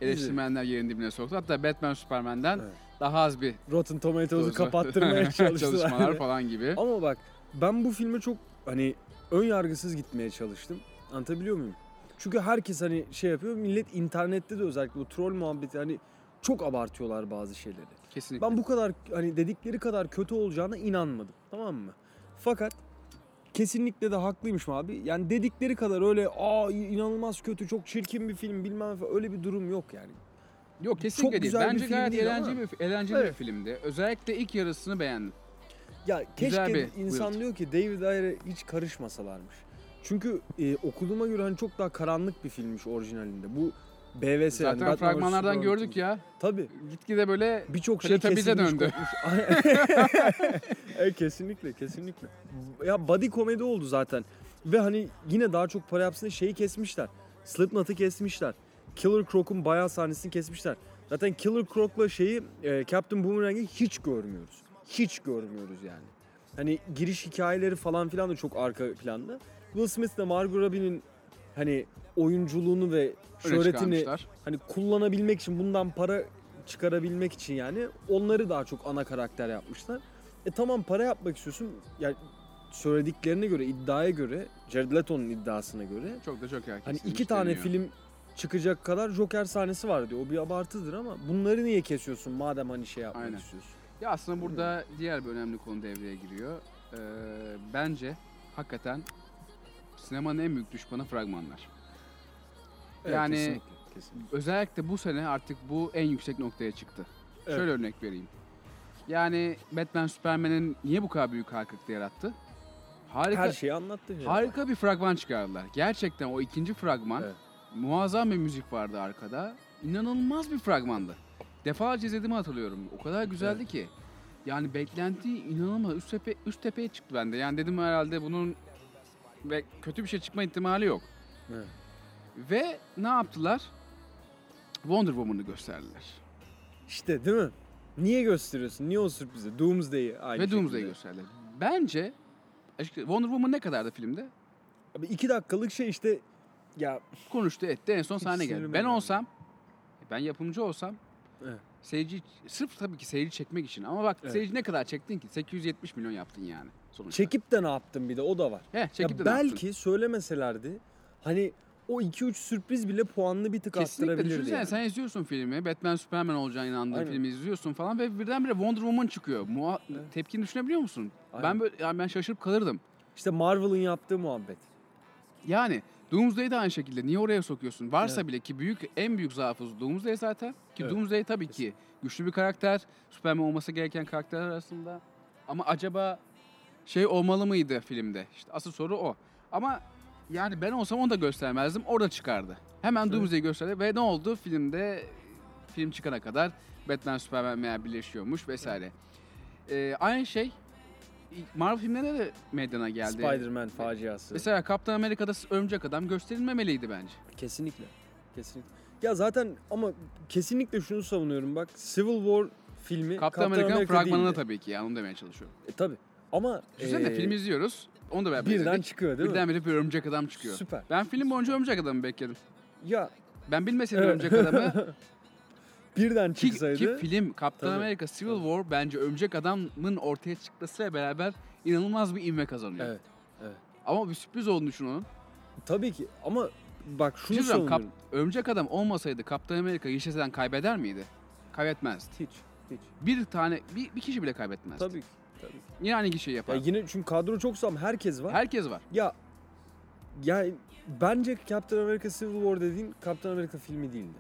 eleştirmenler yerin dibine soktu. Hatta Batman Superman'den evet. daha az bir... Rotten Tomatoes'u kapattırmaya çalışmalar falan gibi. Ama bak ben bu filme çok hani ön yargısız gitmeye çalıştım. Anlatabiliyor muyum? Çünkü herkes hani şey yapıyor. Millet internette de özellikle bu troll muhabbeti hani çok abartıyorlar bazı şeyleri. Kesinlikle. Ben bu kadar hani dedikleri kadar kötü olacağına inanmadım. Tamam mı? Fakat kesinlikle de haklıymışım abi. Yani dedikleri kadar öyle aa inanılmaz kötü, çok çirkin bir film bilmem falan öyle bir durum yok yani. Yok kesinlikle çok değil. Bence gayet eğlenceli bir, eğlenceli evet. bir filmdi. Özellikle ilk yarısını beğendim. Ya güzel keşke insan build. Diyor ki David Ayer'e hiç karışmasalarmış. Çünkü e, okuduğuma göre hani çok daha karanlık bir filmmiş orijinalinde. Bu B V S zaten yani fragmanlardan gördük ya. Tabii. Gitgide böyle birçok şey bize döndü. e, kesinlikle, kesinlikle. Ya body komedi oldu zaten. Ve hani yine daha çok para yapsın diye şeyi kesmişler. Slipknot'ı kesmişler. Killer Croc'un bayağı sahnesini kesmişler. Zaten Killer Croc'la şeyi e, Captain Boomerang'i hiç görmüyoruz. Hiç görmüyoruz yani. Hani giriş hikayeleri falan filan da çok arka planda. Will Smith ile Margot Robbie'nin hani oyunculuğunu ve şöhretini hani kullanabilmek için, bundan para çıkarabilmek için yani onları daha çok ana karakter yapmışlar. E tamam para yapmak istiyorsun. Yani söylediklerine göre, iddiaya göre, Jared Leto'nun iddiasına göre çok da Joker hani iki tane deniyor. Film çıkacak kadar Joker sahnesi var diyor. O bir abartıdır ama bunları niye kesiyorsun madem hani şey yapmak aynen. istiyorsun? Ya aslında burada hı. diğer bir önemli konu devreye giriyor. Ee, bence hakikaten sinemanın en büyük düşmanı fragmanlar. Evet, yani kesinlikle, kesinlikle. Özellikle bu sene artık bu en yüksek noktaya çıktı. Evet. Şöyle örnek vereyim. Yani Batman Superman'in niye bu kadar büyük harikalıkta yarattı? Harika, her şeyi anlattı. Harika yani. Bir fragman çıkardılar. Gerçekten o ikinci fragman evet. muazzam bir müzik vardı arkada. İnanılmaz bir fragmandı. Defalarca izlediğimi hatırlıyorum. O kadar güzeldi evet. ki. Yani beklenti inanılmaz. Üst, tepe, üst tepeye çıktı bende. Yani dedim herhalde bunun ve kötü bir şey çıkma ihtimali yok. Evet. Ve ne yaptılar? Wonder Woman'ı gösterdiler. İşte değil mi? Niye gösteriyorsun? Niye o sürprizi? Doomsday'i aynı ve şekilde. Ve Doomsday'i gösterdiler. Bence Wonder Woman ne kadardı filmde? Abi iki dakikalık şey işte ya konuştu etti en son sahne geldi. Ben olsam, ben yapımcı olsam evet. seyirci sırf tabii ki seyirci çekmek için ama bak evet. seyirci ne kadar çektin ki? sekiz yüz yetmiş milyon yaptın yani. Sonuçta. Çekip de ne yaptın bir de o da var. Heh, çekip de belki söylemeselerdi hani o iki üç sürpriz bile puanlı bir tık arttırabilirdi. Kesinlikle düşünsene yani. Sen izliyorsun filmi. Batman Superman olacağına inandığın aynen. filmi izliyorsun falan ve birdenbire Wonder Woman çıkıyor. Muha- evet. Tepkini düşünebiliyor musun? Aynen. Ben böyle yani ben şaşırıp kalırdım. İşte Marvel'ın yaptığı muhabbet. Yani Doomsday'ı da aynı şekilde niye oraya sokuyorsun? Varsa evet. bile ki büyük en büyük zaafı Doomsday zaten. Ki evet. Doomsday tabii ki güçlü bir karakter. Superman olması gereken karakterler arasında. Ama acaba şey olmalı mıydı filmde? İşte asıl soru o. Ama Yani ben olsam onu da göstermezdim. Orada çıkardı. Hemen evet. Doomsday'i gösterdi ve ne oldu? Filmde film çıkana kadar Batman Superman meğer birleşiyormuş vesaire. Evet. Ee, aynı şey Marvel filmlerine de meydana geldi. Spider-Man faciası. Mesela Kaptan Amerika'da Örümcek Adam gösterilmemeliydi bence. Kesinlikle. Kesinlikle. Ya zaten ama kesinlikle şunu savunuyorum bak. Civil War filmi Kaptan, Kaptan Amerika'nın Amerika fragmanına değildi. Tabii ki ya onu demeye çalışıyorum. E tabii. Ama düşünsene ee... film izliyoruz. Onu da beraber birden izledik. Çıkıyor değil birden mi? Birden bir Örümcek Adam çıkıyor. Süper. Ben film boyunca Örümcek Adam'ı bekledim. Ya ben bilmeseydim evet. Örümcek Adam'ı birden çıksaydı. Ki, ki film Kaptan tabii. Amerika Civil War bence Örümcek Adam'ın ortaya çıkmasıyla beraber inanılmaz bir ivme kazanıyor. Evet. Evet. Ama bir sürpriz olduğunu düşün onun. Tabii ki ama bak şunu söylüyorum. Kap- Örümcek Adam olmasaydı Kaptan Amerika geçersen kaybeder miydi? Kaybetmezdi. Hiç. Hiç. Bir tane bir, bir kişi bile kaybetmezdi. Tabii ki. Tabii. Yine aynı şey yapar. Ya yine çünkü kadro çok sağlam. Herkes var. Herkes var. Ya yani bence Captain America Civil War dediğin Captain America filmi değildi.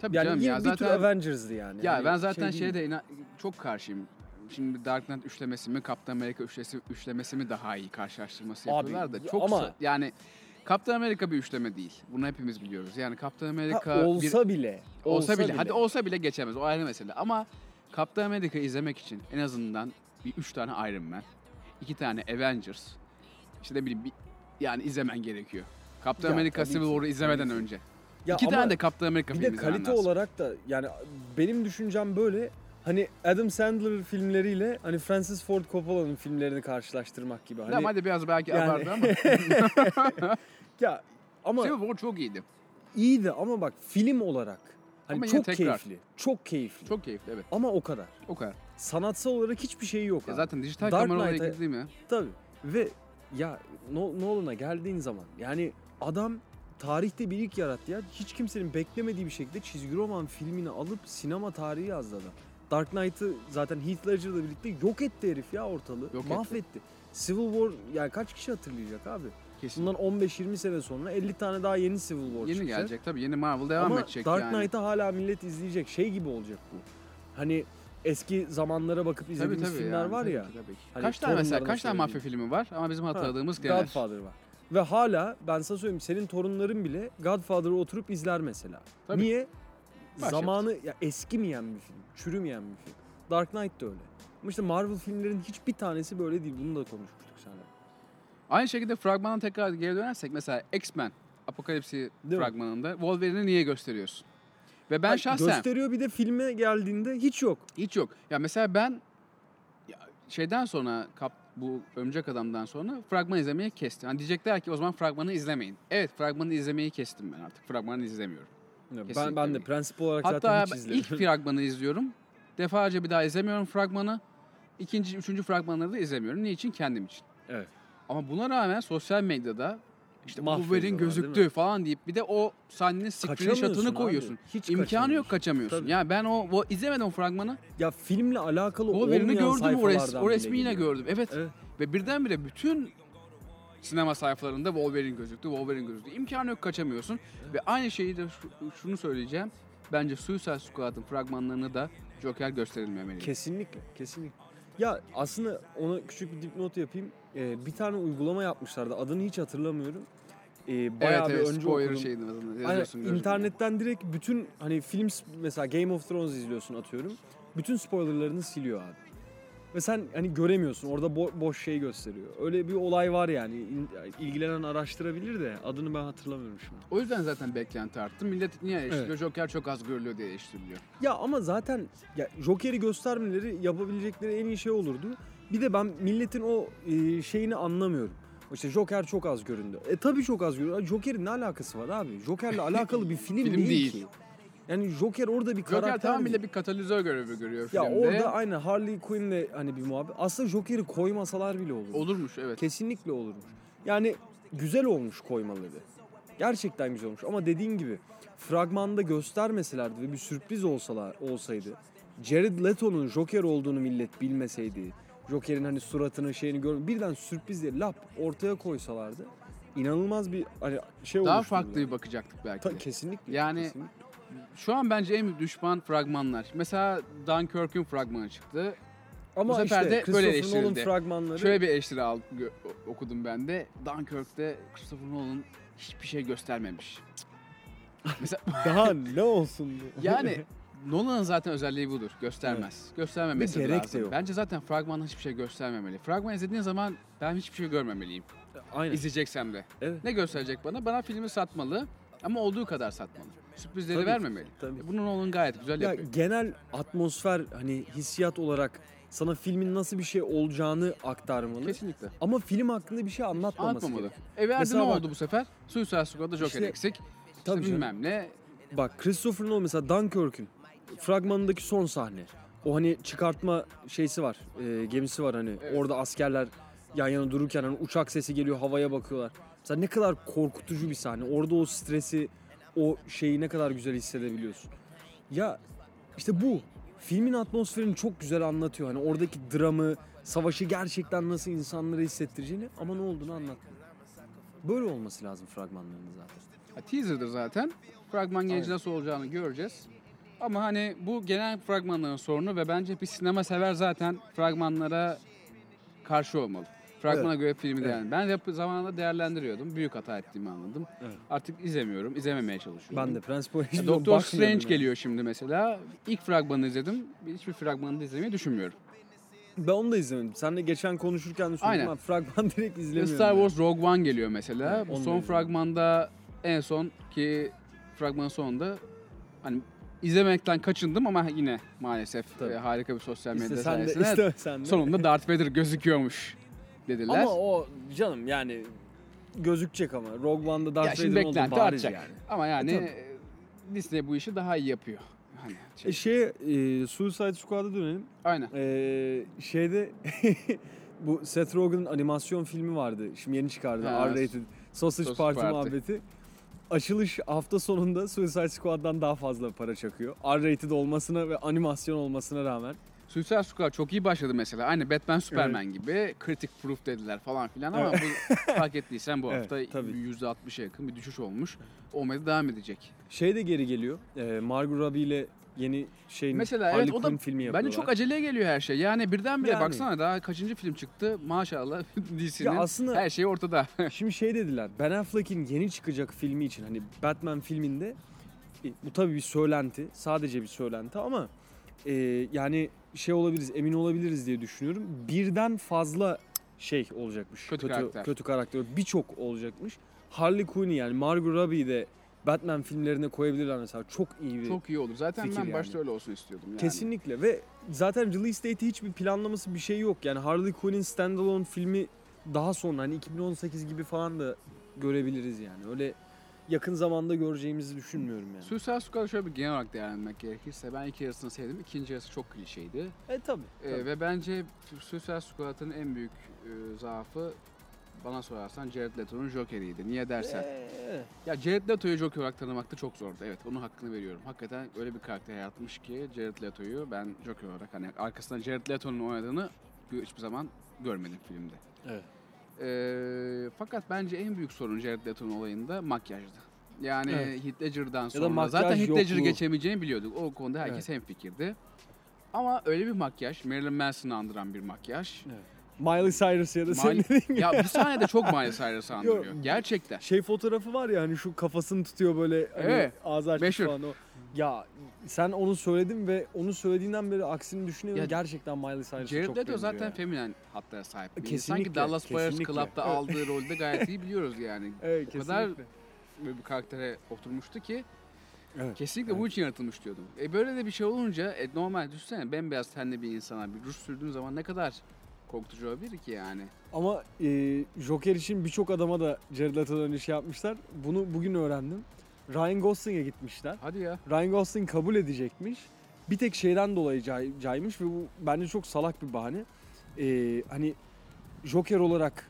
Tabii yani canım ya bir zaten. Bir tür Avengers'dı yani. Ya yani ben zaten şey şeye de inan- çok karşıyım. Şimdi Dark Knight üçlemesi mi Captain America üçlesi, üçlemesi mi daha iyi karşılaştırması abi, yapıyorlar da. Çok ama... sa- yani Captain America bir üçleme değil. Bunu hepimiz biliyoruz. Yani Captain America ha, olsa bir... bile. Olsa, olsa bile. bile. Hadi olsa bile geçemez. O ayrı mesele. Ama Captain America izlemek için en azından bir üç tane Iron Man, iki tane Avengers, işte ne bileyim bir, yani izlemen gerekiyor. Captain ya, America Civil War'u izlemeden tabii. önce. Ya iki tane de Captain America filmi izlemen lazım. Bir de kalite olarak da yani benim düşüncem böyle hani Adam Sandler filmleriyle hani Francis Ford Coppola'nın filmlerini karşılaştırmak gibi. Hani, ya, hadi biraz belki yani... abartı ama. ya, ama Civil War çok iyiydi. İyiydi ama bak film olarak hani ama çok keyifli. Çok keyifli. Çok keyifli evet. Ama o kadar. O kadar. Sanatsal olarak hiçbir şeyi yok. Ya zaten dijital kamera olarak girdiğim ya. Tabii. Ve ya Nolan'a geldiğin zaman yani adam tarihte bir ilk yarattı ya. Hiç kimsenin beklemediği bir şekilde çizgi roman filmini alıp sinema tarihi yazdı adam. Dark Knight'ı zaten Heath Ledger'la birlikte yok etti herif ya ortalığı. Yok mahvetti. Etti. Civil War yani kaç kişi hatırlayacak abi? Kesinlikle. Bundan on beş yirmi sene sonra elli tane daha yeni Civil War yeni çıkacak. Yeni gelecek tabii. Yeni Marvel devam ama edecek Dark yani. Dark Knight'ı hala millet izleyecek. Şey gibi olacak bu. Hani eski zamanlara bakıp izlediğimiz tabii, tabii filmler yani, var tabii ya. Ki, tabii ki. Hani kaç tane mesela kaç tane mafya filmi var ama bizim hatırladığımız ha, genel. Godfather var. Ve hala ben sana söyleyeyim senin torunların bile Godfather'ı oturup izler mesela. Tabii. Niye? Baş zamanı ya, eskimeyen bir film, çürümeyen bir film. Dark Knight da öyle. Ama işte Marvel filmlerin hiçbir tanesi böyle değil. Bunu da konuşmuştuk seninle. Aynı şekilde fragmana tekrar geri dönersek mesela X-Men Apokalipsi fragmanında Wolverine'i niye gösteriyorsun? Ve ben ay, şahsen... Gösteriyor bir de filme geldiğinde hiç yok. Hiç yok. Ya mesela ben ya şeyden sonra kap, bu Örümcek Adam'dan sonra fragmanı izlemeyi kestim. Yani diyecekler ki o zaman fragmanı izlemeyin. Evet fragmanı izlemeyi kestim ben artık. Fragmanı izlemiyorum. Ben, ben de prensip olarak hatta zaten hiç izlerim. Hatta ilk fragmanı izliyorum. Defalarca bir daha izlemiyorum fragmanı. İkinci, üçüncü fragmanları da izlemiyorum. Niçin? Kendim için. Evet. Ama buna rağmen sosyal medyada İşte Wolverine gözüktü falan deyip bir de o sahnenin screen shot'ını koyuyorsun. Hiç İmkanı yok kaçamıyorsun. Tabii. Ya ben o, o izlemedim o fragmanı. Ya filmle alakalı Wolverine'i olmayan gördüm o, res, o resmi yine gördüm. Evet. evet. Ve birdenbire bütün sinema sayfalarında Wolverine gözüktü, Wolverine gözüktü. İmkanı yok kaçamıyorsun. Evet. Ve aynı şeyi de şunu söyleyeceğim. Bence Suicide Squad'ın fragmanlarını da Joker gösterilmemeli. Kesinlikle, kesinlikle. Ya aslında ona küçük bir dipnot yapayım. Ee, bir tane uygulama yapmışlardı. Adını hiç hatırlamıyorum. Ee, bayağı evet, bir evet, önce okudum. Şeydi, hani, internetten direkt bütün hani film mesela Game of Thrones izliyorsun atıyorum. Bütün spoilerlarını siliyor abi. Ve sen hani göremiyorsun. Orada bo- boş şey gösteriyor. Öyle bir olay var yani. İlgilenen araştırabilir de adını ben hatırlamıyorum şimdi. O yüzden zaten beklenti arttı. Millet niye eleştiriyor? Evet. Joker çok az görülüyor diye eleştiriliyor. Ya ama zaten ya Joker'i göstermeleri yapabilecekleri en iyi şey olurdu. Bir de ben milletin o e, şeyini anlamıyorum. İşte Joker çok az göründü. E tabii çok az göründü. Joker'in ne alakası var abi? Joker'le alakalı bir film, film değil, değil ki. Yani Joker orada bir Joker karakter. Joker tamamıyla bir katalizör görevi görüyor ya filmde. Ya orada aynı Harley Quinn'le hani bir muhabbet. Aslında Joker'i koymasalar bile olur. Olurmuş evet. Kesinlikle olurmuş. Yani güzel olmuş koymaları. Gerçekten güzel olmuş ama dediğin gibi fragmanda göstermeselerdi ve bir sürpriz olsalar olsaydı. Jared Leto'nun Joker olduğunu millet bilmeseydi. Joker'in hani suratını şeyini görmüyor. Birden sürpriz diye lap ortaya koysalardı. İnanılmaz bir hani şey olmuştu. Daha farklı yani. Bir bakacaktık belki. Ta, kesinlikle. Yani kesinlikle. Şu an bence en düşman fragmanlar. Mesela Dunkirk'ün fragmanı çıktı. Ama bu sefer işte, de böyle eleştirildi. Nolan fragmanları... Şöyle bir eleştiri aldım, okudum ben de. Dunkirk'te Christopher Nolan hiçbir şey göstermemiş. Mesela... Daha ne olsun? Yani Nolan'ın zaten özelliği budur. Göstermez. Evet. Göstermemesi gerek lazım. De yok. Bence zaten fragmandan hiçbir şey göstermemeli. Fragman izlediğin zaman ben hiçbir şey görmemeliyim. Aynen. İzleyeceksem de. Evet. Ne gösterecek bana? Bana filmi satmalı. Ama olduğu kadar satmalı. Sürprizleri tabii, vermemeli. Tabii. Bunu Nolan gayet güzel ya yapıyor. Genel atmosfer, hani hissiyat olarak sana filmin nasıl bir şey olacağını aktarmalı. Kesinlikle. Ama film hakkında bir şey anlatmaması gerekiyor. E verdi, ne bak, oldu bu sefer? Suicide Squad'da Joker işte, eksik. İşte bilmem ne. Bak Christopher Nolan mesela Dunkirk'ün fragmanındaki son sahne. O hani çıkartma şeysi var. E, gemisi var hani. Evet. Orada askerler yan yana dururken hani uçak sesi geliyor, havaya bakıyorlar. Mesela ne kadar korkutucu bir sahne. Orada o stresi, o şeyi ne kadar güzel hissedebiliyorsun. Ya işte bu. Filmin atmosferini çok güzel anlatıyor. Hani oradaki dramı, savaşı gerçekten nasıl insanlara hissettireceğini ama ne olduğunu anlatmıyor. Böyle olması lazım fragmanlarında zaten. Ha, teaser'dır zaten. Fragman gelince nasıl olacağını göreceğiz. Ama hani bu genel fragmanların sorunu ve bence bir sinema sever zaten fragmanlara karşı olmalı. Fragmana evet. göre filmi evet. değerlendim. Ben hep zamanında değerlendiriyordum. Büyük hata ettiğimi anladım. Evet. Artık izlemiyorum. İzlememeye çalışıyorum. Ben de Prensip Oyuncu'dan Doktor Strange yani. Geliyor şimdi mesela. İlk fragmanı izledim. Hiçbir fragmanı da izlemeyi düşünmüyorum. Ben onu da izlemedim. Seninle geçen konuşurken düşündüm. Fragman direkt izlemiyorum. Star Wars Rogue One geliyor mesela. Evet, bu son fragmanda en son ki fragmanın sonunda hani İzlemekten kaçındım ama yine maalesef e, harika bir sosyal medya işte sayesinde sen de, işte sen de. Sonunda Darth Vader gözüküyormuş dediler. Ama o canım yani gözükecek ama Rogue One'da Darth ya Vader'ın olduğu bariz yani. Ama yani e, Disney bu işi daha iyi yapıyor. Hani şey, e şey e, Suicide Squad'a dönelim. Aynen. E, şeyde bu Seth Rogen'ın animasyon filmi vardı. Şimdi yeni çıkardı. R-rated. Sausage Party muhabbeti. Açılış hafta sonunda Suicide Squad'dan daha fazla para çakıyor. R-rated olmasına ve animasyon olmasına rağmen. Suicide Squad çok iyi başladı mesela. Aynı Batman Superman evet. gibi kritik proof dediler falan filan ama evet. bu, fark ettiysen bu evet, hafta tabii. yüzde altmışa yakın bir düşüş olmuş. Olmaya devam edecek. Şey de geri geliyor. E, Margot Robbie ile yeni şeyin mesela, Harley Quinn evet, filmi yapıyorlar. Bence çok aceleye geliyor her şey. Yani birdenbire yani. Baksana daha kaçıncı film çıktı maşallah D C'nin her şeyi ortada. Şimdi şey dediler, Ben Affleck'in yeni çıkacak filmi için hani Batman filminde bu tabii bir söylenti, sadece bir söylenti ama e, yani şey olabiliriz, emin olabiliriz diye düşünüyorum. Birden fazla şey olacakmış, kötü, kötü karakter, kötü karakter birçok olacakmış. Harley Quinn yani Margot Robbie de Batman filmlerine koyabilirler mesela. Çok iyi bir Çok iyi olur. Zaten ben yani. Başta öyle olsun istiyordum. Yani. Kesinlikle ve zaten release date'i hiçbir planlaması bir şey yok. Yani Harley Quinn'in standalone filmi daha sonra hani iki bin on sekiz gibi falan da görebiliriz yani. Öyle yakın zamanda göreceğimizi düşünmüyorum yani. Suicide Squad'ı şöyle bir genel olarak değerlendirmek gerekirse ben ilk yarısını sevdim. İkinci yarısı çok klişeydi. E tabii. E, tabii. Ve bence Suicide Squad'ın en büyük e, zaafı bana sorarsan Jared Leto'nun Joker'iydi. Niye dersen? Ee. Ya Jared Leto'yu Joker olarak tanımak da çok zordu. Evet, onun hakkını veriyorum. Hakikaten öyle bir karakter yaratmış ki Jared Leto'yu ben Joker olarak hani arkasından Jared Leto'nun oynadığını hiçbir zaman görmedim filmde. Evet. Ee, fakat bence en büyük sorun Jared Leto'nun olayında makyajdı. Yani evet. Heath Ledger'dan sonra zaten Heath Ledger'ı geçemeyeceğini biliyorduk. O konuda herkes evet. hemfikirdi. Ama öyle bir makyaj, Marilyn Manson'u andıran bir makyaj. Evet. Miley Cyrus ya da Miley... senin ya bu sahnede çok Miley Cyrus'u andırıyor. Gerçekten. Şey fotoğrafı var ya hani şu kafasını tutuyor böyle hani evet. ağzı açık falan o. Ya sen onu söyledin ve onu söylediğinden beri aksini düşünüyorum. Gerçekten Miley Cyrus'u Jared çok benziyor. Jared Leto zaten yani. Feminen hatlara sahip. Kesinlikle. Sanki Dallas Buyers Club'da aldığı rolde gayet iyi biliyoruz yani. Evet, o kadar böyle bir karaktere oturmuştu ki. Evet, kesinlikle evet. bu için yaratılmış diyordum. E böyle de bir şey olunca e, normal düşünsene bembeyaz tenli bir insana bir ruj sürdüğün zaman ne kadar korkutucu olabilir ki yani. Ama e, Joker için birçok adama da Jared Leto'dan iş yapmışlar. Bunu bugün öğrendim. Ryan Gosling'e gitmişler. Hadi ya. Ryan Gosling kabul edecekmiş. Bir tek şeyden dolayı cay- caymış ve bu bence çok salak bir bahane. E, hani Joker olarak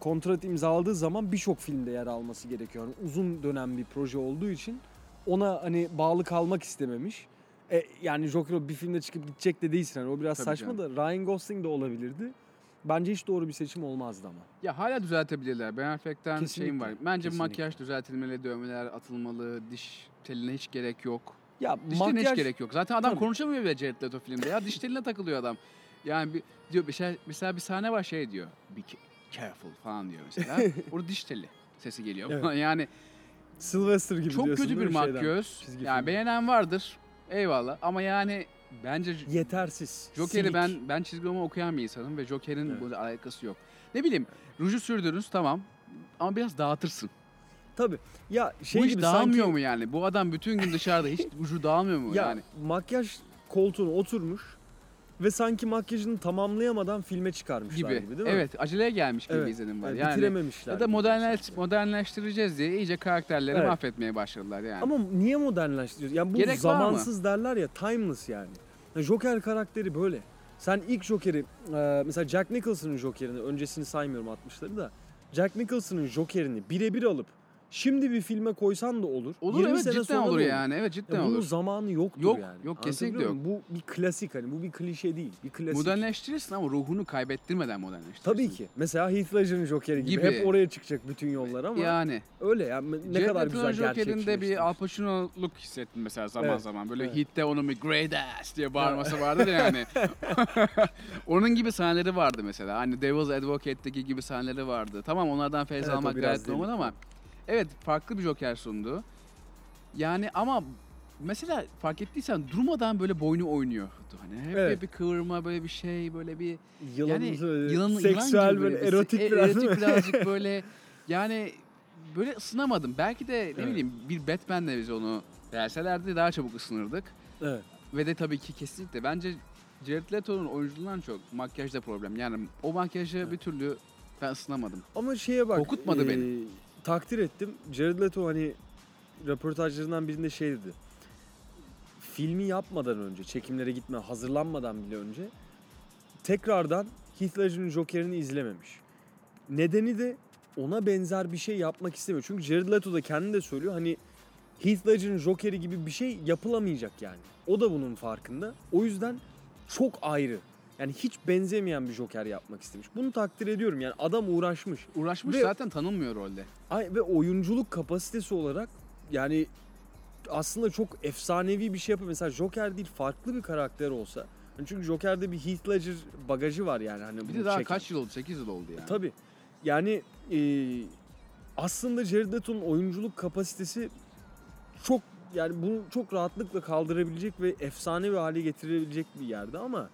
kontrat imzaladığı zaman birçok filmde yer alması gerekiyor. Yani uzun dönem bir proje olduğu için ona hani bağlı kalmak istememiş. E, yani Joker bir filmde çıkıp gidecek de değilsin. Yani o biraz tabii saçma canım. Da Ryan Gosling de olabilirdi. Bence hiç doğru bir seçim olmazdı ama. Ya hala düzeltebilirler. Ben Affleck'ten şeyim var. Bence Kesinlikle. Makyaj düzeltilmeli, dövmeler atılmalı, diş teline hiç gerek yok. Ya, diş makyaj... teline hiç gerek yok. Zaten adam tabii. konuşamıyor bile Jared Leto filmde ya. Diş teline takılıyor adam. Yani bir, diyor mesela, mesela bir sahne var şey diyor. Be careful falan diyor mesela. Orada diş teli sesi geliyor. Evet. Yani Sylvester gibi çok diyorsun. Çok kötü bir makyöz. Yani beğenen vardır. Eyvallah ama yani bence yetersiz. Joker'i ben ben çizgi romanı okuyan bir insanım ve Joker'in evet. bu alakası yok. Ne bileyim, ruju sürdürürüz tamam ama biraz dağıtırsın. Tabii. Ya şey bu hiç gibi dağılmıyor sanki... mu yani? Bu adam bütün gün dışarıda hiç ruju dağılmıyor mu ya, yani? Makyaj koltuğuna oturmuş ve sanki makyajını tamamlayamadan filme çıkarmışlar gibi, gibi değil mi? Evet, aceleye gelmiş gibi evet. izlenim var. Evet, yani bitirememişler. Ya da modernleş, modernleştireceğiz diye iyice karakterleri evet. mahvetmeye başladılar yani. Ama niye modernleştiriyoruz? Yani bu gerek zamansız derler ya, timeless yani. Joker karakteri böyle. Sen ilk Joker'i, mesela Jack Nicholson'ın Joker'ini, öncesini saymıyorum altmışları da, Jack Nicholson'ın Joker'ini birebir alıp şimdi bir filme koysan da olur. Olur yirmi evet sene cidden olur yani. Olur. Evet cidden yani bunun olur. Bunun zamanı yoktur yok, yani. Yok yok kesinlikle yok. Bu bir klasik hani bu bir klişe değil. Bir klasik. Modernleştirirsin ama ruhunu kaybettirmeden modernleştirirsin. Tabii ki. Mesela Heath Ledger'ın Joker'i gibi. gibi hep oraya çıkacak bütün yollar ama. Yani. Öyle ya yani. Ne Jared kadar Leto güzel gerçekleştirmiş. Jared Leto'nun Joker'inde bir Al Pacino'luk hissettim mesela zaman evet. zaman. Böyle evet. Heath'te onun bir great ass diye bağırması vardı da yani. Onun gibi sahneleri vardı mesela. Hani Devil's Advocate'deki gibi sahneleri vardı. Tamam onlardan feyz evet, almak gayet normal ama. Evet, farklı bir Joker sundu. Yani ama mesela fark ettiysen durmadan böyle boynu oynuyor. Hani hep evet. bir kıvırma, böyle bir şey, böyle bir yılan, yani yılan, seksüel yılan böyle, böyle erotik, bir, biraz, erotik birazcık böyle yani böyle ısınamadım. Belki de ne evet. bileyim bir Batman'le biz onu derselerdi daha çabuk ısınırdık. Evet. Ve de tabii ki kesinlikle bence Jared Leto'nun oyunculuğundan çok makyajda problem. Yani o makyajı evet. bir türlü ben ısınamadım. Ama şeye bak. Korkutmadı ee... beni. Takdir ettim. Jared Leto hani röportajlarından birinde şey dedi. Filmi yapmadan önce, çekimlere gitme, hazırlanmadan bile önce tekrardan Heath Ledger'ın Joker'ini izlememiş. Nedeni de ona benzer bir şey yapmak istemiyor. Çünkü Jared Leto da kendi de söylüyor hani Heath Ledger'ın Joker'i gibi bir şey yapılamayacak yani. O da bunun farkında. O yüzden çok ayrı. Yani hiç benzemeyen bir Joker yapmak istemiş. Bunu takdir ediyorum. Yani adam uğraşmış. Uğraşmış ve zaten tanınmıyor rolde. Ay ve oyunculuk kapasitesi olarak yani aslında çok efsanevi bir şey yapıyor. Mesela Joker değil farklı bir karakter olsa. Yani çünkü Joker'de bir Heath Ledger bagajı var yani. Hani bir de daha çeken. Kaç yıl oldu? sekiz yıl oldu yani. E, tabii. Yani e, aslında Jared Leto'nun oyunculuk kapasitesi çok yani bunu çok rahatlıkla kaldırabilecek ve efsane bir hale getirebilecek bir yerde ama